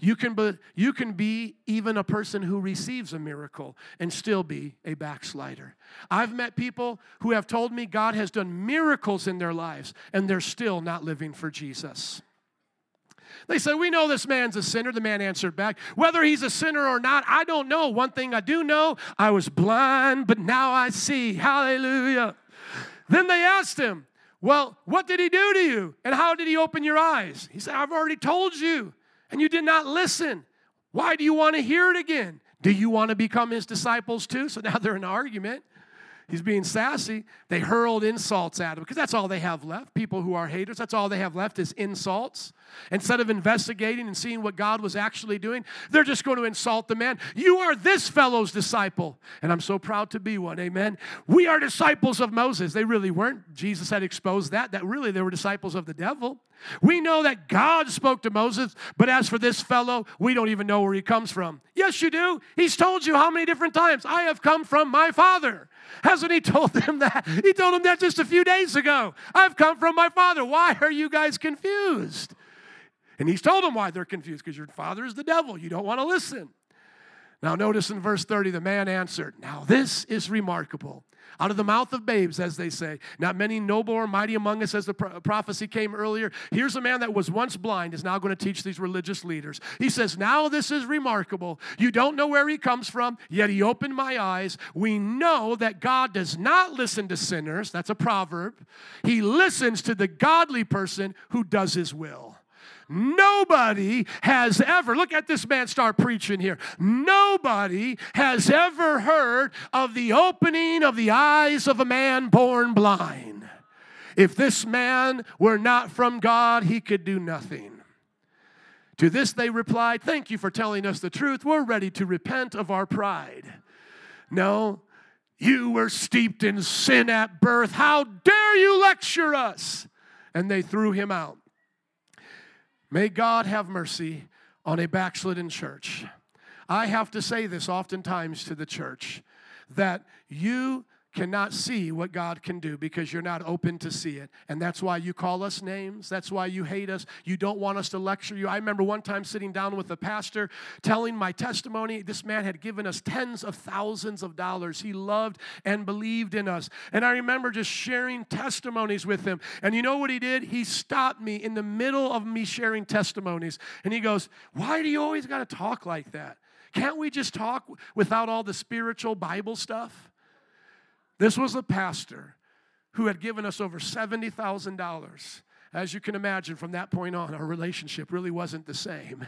You can be even a person who receives a miracle and still be a backslider. I've met people who have told me God has done miracles in their lives, and they're still not living for Jesus. They said, we know this man's a sinner. The man answered back, whether he's a sinner or not, I don't know. One thing I do know, I was blind, but now I see. Hallelujah. Then they asked him, well, what did he do to you, and how did he open your eyes? He said, I've already told you. And you did not listen. Why do you want to hear it again? Do you want to become his disciples too? So now they're in an argument. He's being sassy. They hurled insults at him because that's all they have left. People who are haters, that's all they have left is insults. Instead of investigating and seeing what God was actually doing, they're just going to insult the man. You are this fellow's disciple. And I'm so proud to be one, amen. We are disciples of Moses. They really weren't. Jesus had exposed that really they were disciples of the devil. We know that God spoke to Moses, but as for this fellow, we don't even know where he comes from. Yes, you do. He's told you how many different times, I have come from my Father. Hasn't he told them that? He told them that just a few days ago. I've come from my Father. Why are you guys confused? And he's told them why they're confused, because your father is the devil. You don't want to listen. Now notice in verse 30, the man answered, now this is remarkable. Out of the mouth of babes, as they say, not many noble or mighty among us, as the prophecy came earlier. Here's a man that was once blind is now going to teach these religious leaders. He says, now this is remarkable. You don't know where he comes from, yet he opened my eyes. We know that God does not listen to sinners. That's a proverb. He listens to the godly person who does his will. Nobody has ever, look at this man start preaching here. Nobody has ever heard of the opening of the eyes of a man born blind. If this man were not from God, he could do nothing. To this they replied, thank you for telling us the truth. We're ready to repent of our pride. No, you were steeped in sin at birth. How dare you lecture us? And they threw him out. May God have mercy on a backslidden church. I have to say this oftentimes to the church, that you cannot see what God can do because you're not open to see it. And that's why you call us names. That's why you hate us. You don't want us to lecture you. I remember one time sitting down with a pastor telling my testimony. This man had given us tens of thousands of dollars. He loved and believed in us. And I remember just sharing testimonies with him. And you know what he did? He stopped me in the middle of me sharing testimonies. And he goes, why do you always got to talk like that? Can't we just talk without all the spiritual Bible stuff? This was a pastor who had given us over $70,000. As you can imagine, from that point on, our relationship really wasn't the same.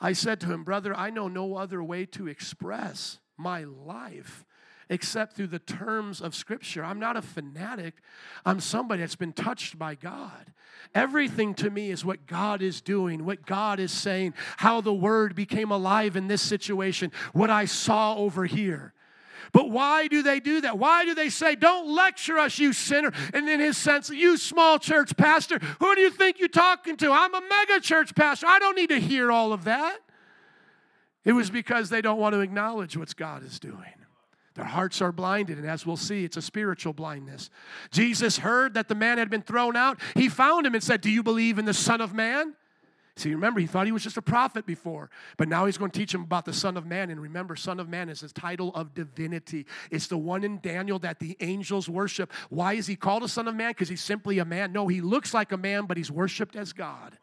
I said to him, brother, I know no other way to express my life except through the terms of Scripture. I'm not a fanatic. I'm somebody that's been touched by God. Everything to me is what God is doing, what God is saying, how the Word became alive in this situation, what I saw over here. But why do they do that? Why do they say, don't lecture us, you sinner? And in his sense, you small church pastor, who do you think you're talking to? I'm a mega church pastor. I don't need to hear all of that. It was because they don't want to acknowledge what God is doing. Their hearts are blinded, and as we'll see, it's a spiritual blindness. Jesus heard that the man had been thrown out. He found him and said, do you believe in the Son of Man? See, remember, he thought he was just a prophet before, but now he's going to teach him about the Son of Man. And remember, Son of Man is his title of divinity. It's the one in Daniel that the angels worship. Why is he called a Son of Man? Because he's simply a man. No, he looks like a man, but he's worshiped as God.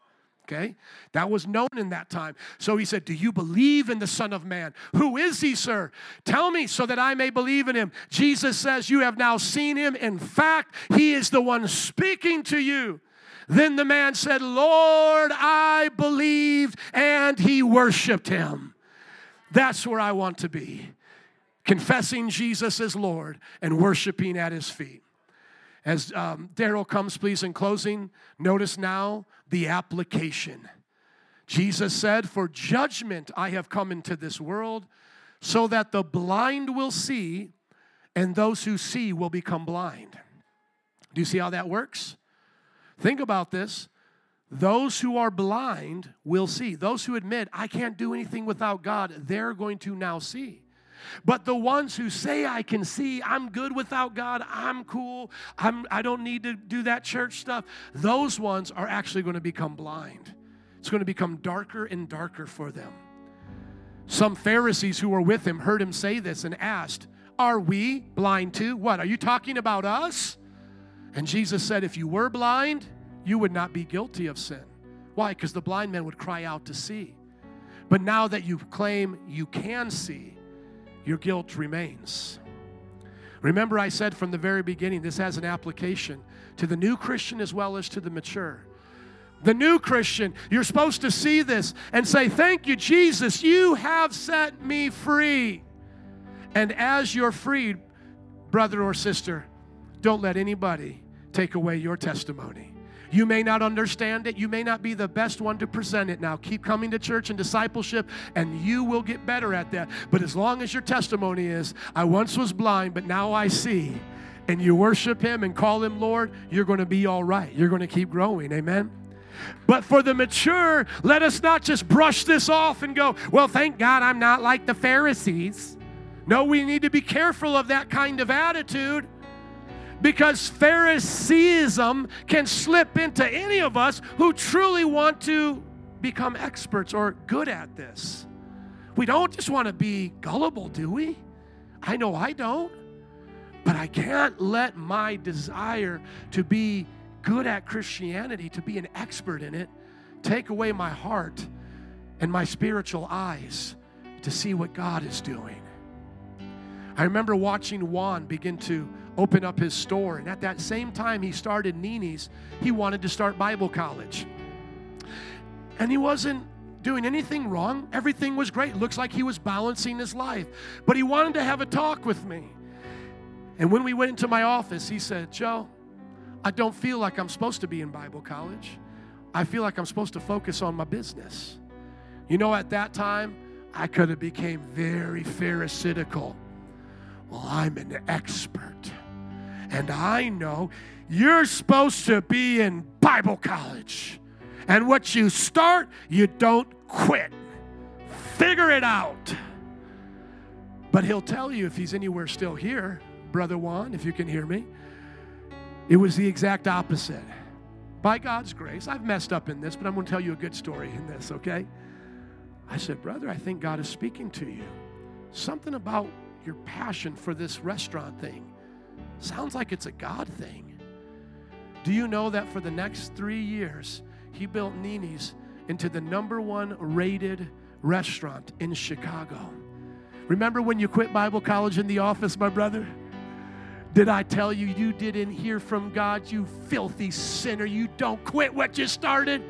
Okay? That was known in that time. So he said, do you believe in the Son of Man? Who is he, sir? Tell me so that I may believe in him. Jesus says, you have now seen him. In fact, he is the one speaking to you. Then the man said, Lord, I believed, and he worshiped him. That's where I want to be, confessing Jesus as Lord and worshiping at his feet. As Daryl comes, please, in closing, notice now the application. Jesus said, for judgment I have come into this world, so that the blind will see, and those who see will become blind. Do you see how that works? Think about this. Those who are blind will see. Those who admit, I can't do anything without God, they're going to now see. But the ones who say, I can see, I'm good without God, I'm cool, I don't need to do that church stuff, those ones are actually going to become blind. It's going to become darker and darker for them. Some Pharisees who were with him heard him say this and asked, are we blind too? What, are you talking about us? And Jesus said, if you were blind, you would not be guilty of sin. Why? Because the blind man would cry out to see. But now that you claim you can see, your guilt remains. Remember, I said from the very beginning, this has an application to the new Christian as well as to the mature. The new Christian, you're supposed to see this and say, thank you, Jesus, you have set me free. And as you're freed, brother or sister, don't let anybody take away your testimony. You may not understand it. You may not be the best one to present it now. Keep coming to church and discipleship, and you will get better at that. But as long as your testimony is, I once was blind, but now I see, and you worship him and call him Lord, you're going to be all right. You're going to keep growing. Amen? But for the mature, let us not just brush this off and go, well, thank God I'm not like the Pharisees. No, we need to be careful of that kind of attitude, because Phariseeism can slip into any of us who truly want to become experts or good at this. We don't just want to be gullible, do we? I know I don't, but I can't let my desire to be good at Christianity, to be an expert in it, take away my heart and my spiritual eyes to see what God is doing. I remember watching Juan begin to open up his store. And at that same time he started Nini's, he wanted to start Bible college. And he wasn't doing anything wrong. Everything was great. It looks like he was balancing his life. But he wanted to have a talk with me. And when we went into my office, he said, Joe, I don't feel like I'm supposed to be in Bible college. I feel like I'm supposed to focus on my business. You know, at that time, I could have became very pharisaical. Well, I'm an expert. And I know you're supposed to be in Bible college. And what you start, you don't quit. Figure it out. But he'll tell you, if he's anywhere still here, Brother Juan, if you can hear me, it was the exact opposite. By God's grace, I've messed up in this, but I'm going to tell you a good story in this, okay? I said, brother, I think God is speaking to you. Something about your passion for this restaurant thing. Sounds like it's a God thing. Do you know that for the next 3 years, he built Nini's into the #1 rated restaurant in Chicago? Remember when you quit Bible college in the office, my brother? Did I tell you, you didn't hear from God, you filthy sinner? You don't quit what you started.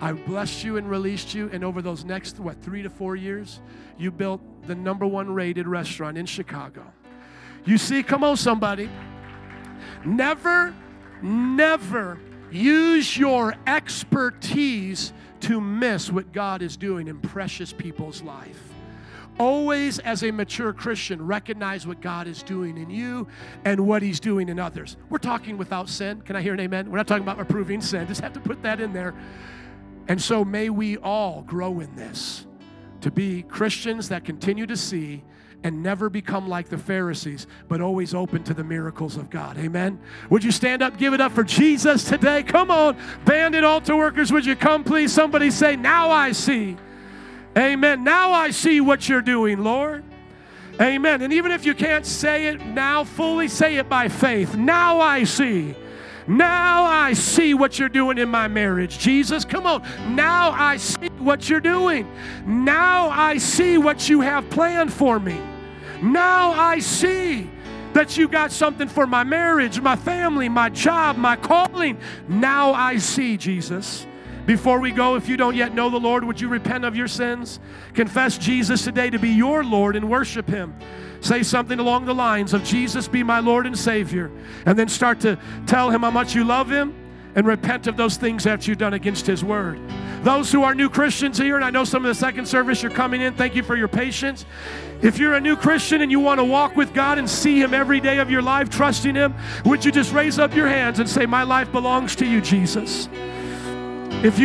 I blessed you and released you, and over those next, 3 to 4 years, you built the #1 rated restaurant in Chicago. You see, come on, somebody. Never use your expertise to miss what God is doing in precious people's life. Always, as a mature Christian, recognize what God is doing in you and what he's doing in others. We're talking without sin. Can I hear an amen? We're not talking about approving sin. Just have to put that in there. And so may we all grow in this, to be Christians that continue to see and never become like the Pharisees, but always open to the miracles of God. Amen? Would you stand up, give it up for Jesus today? Come on, band and altar workers, would you come, please? Somebody say, now I see. Amen. Now I see what you're doing, Lord. Amen. And even if you can't say it now fully, say it by faith. Now I see. Now I see what you're doing in my marriage, Jesus. Come on. Now I see what you're doing. Now I see what you have planned for me. Now I see. that you got something for my marriage, my family, my job, my calling. Now I see, Jesus. Before we go, if you don't yet know the Lord, would you repent of your sins? Confess Jesus today to be your Lord and worship Him. Say something along the lines of, Jesus, be my Lord and Savior. And then start to tell Him how much you love Him and repent of those things that you've done against His Word. Those who are new Christians here, and I know some of the second service you're coming in, thank you for your patience. If you're a new Christian and you want to walk with God and see Him every day of your life, trusting Him, would you just raise up your hands and say, my life belongs to you, Jesus. If you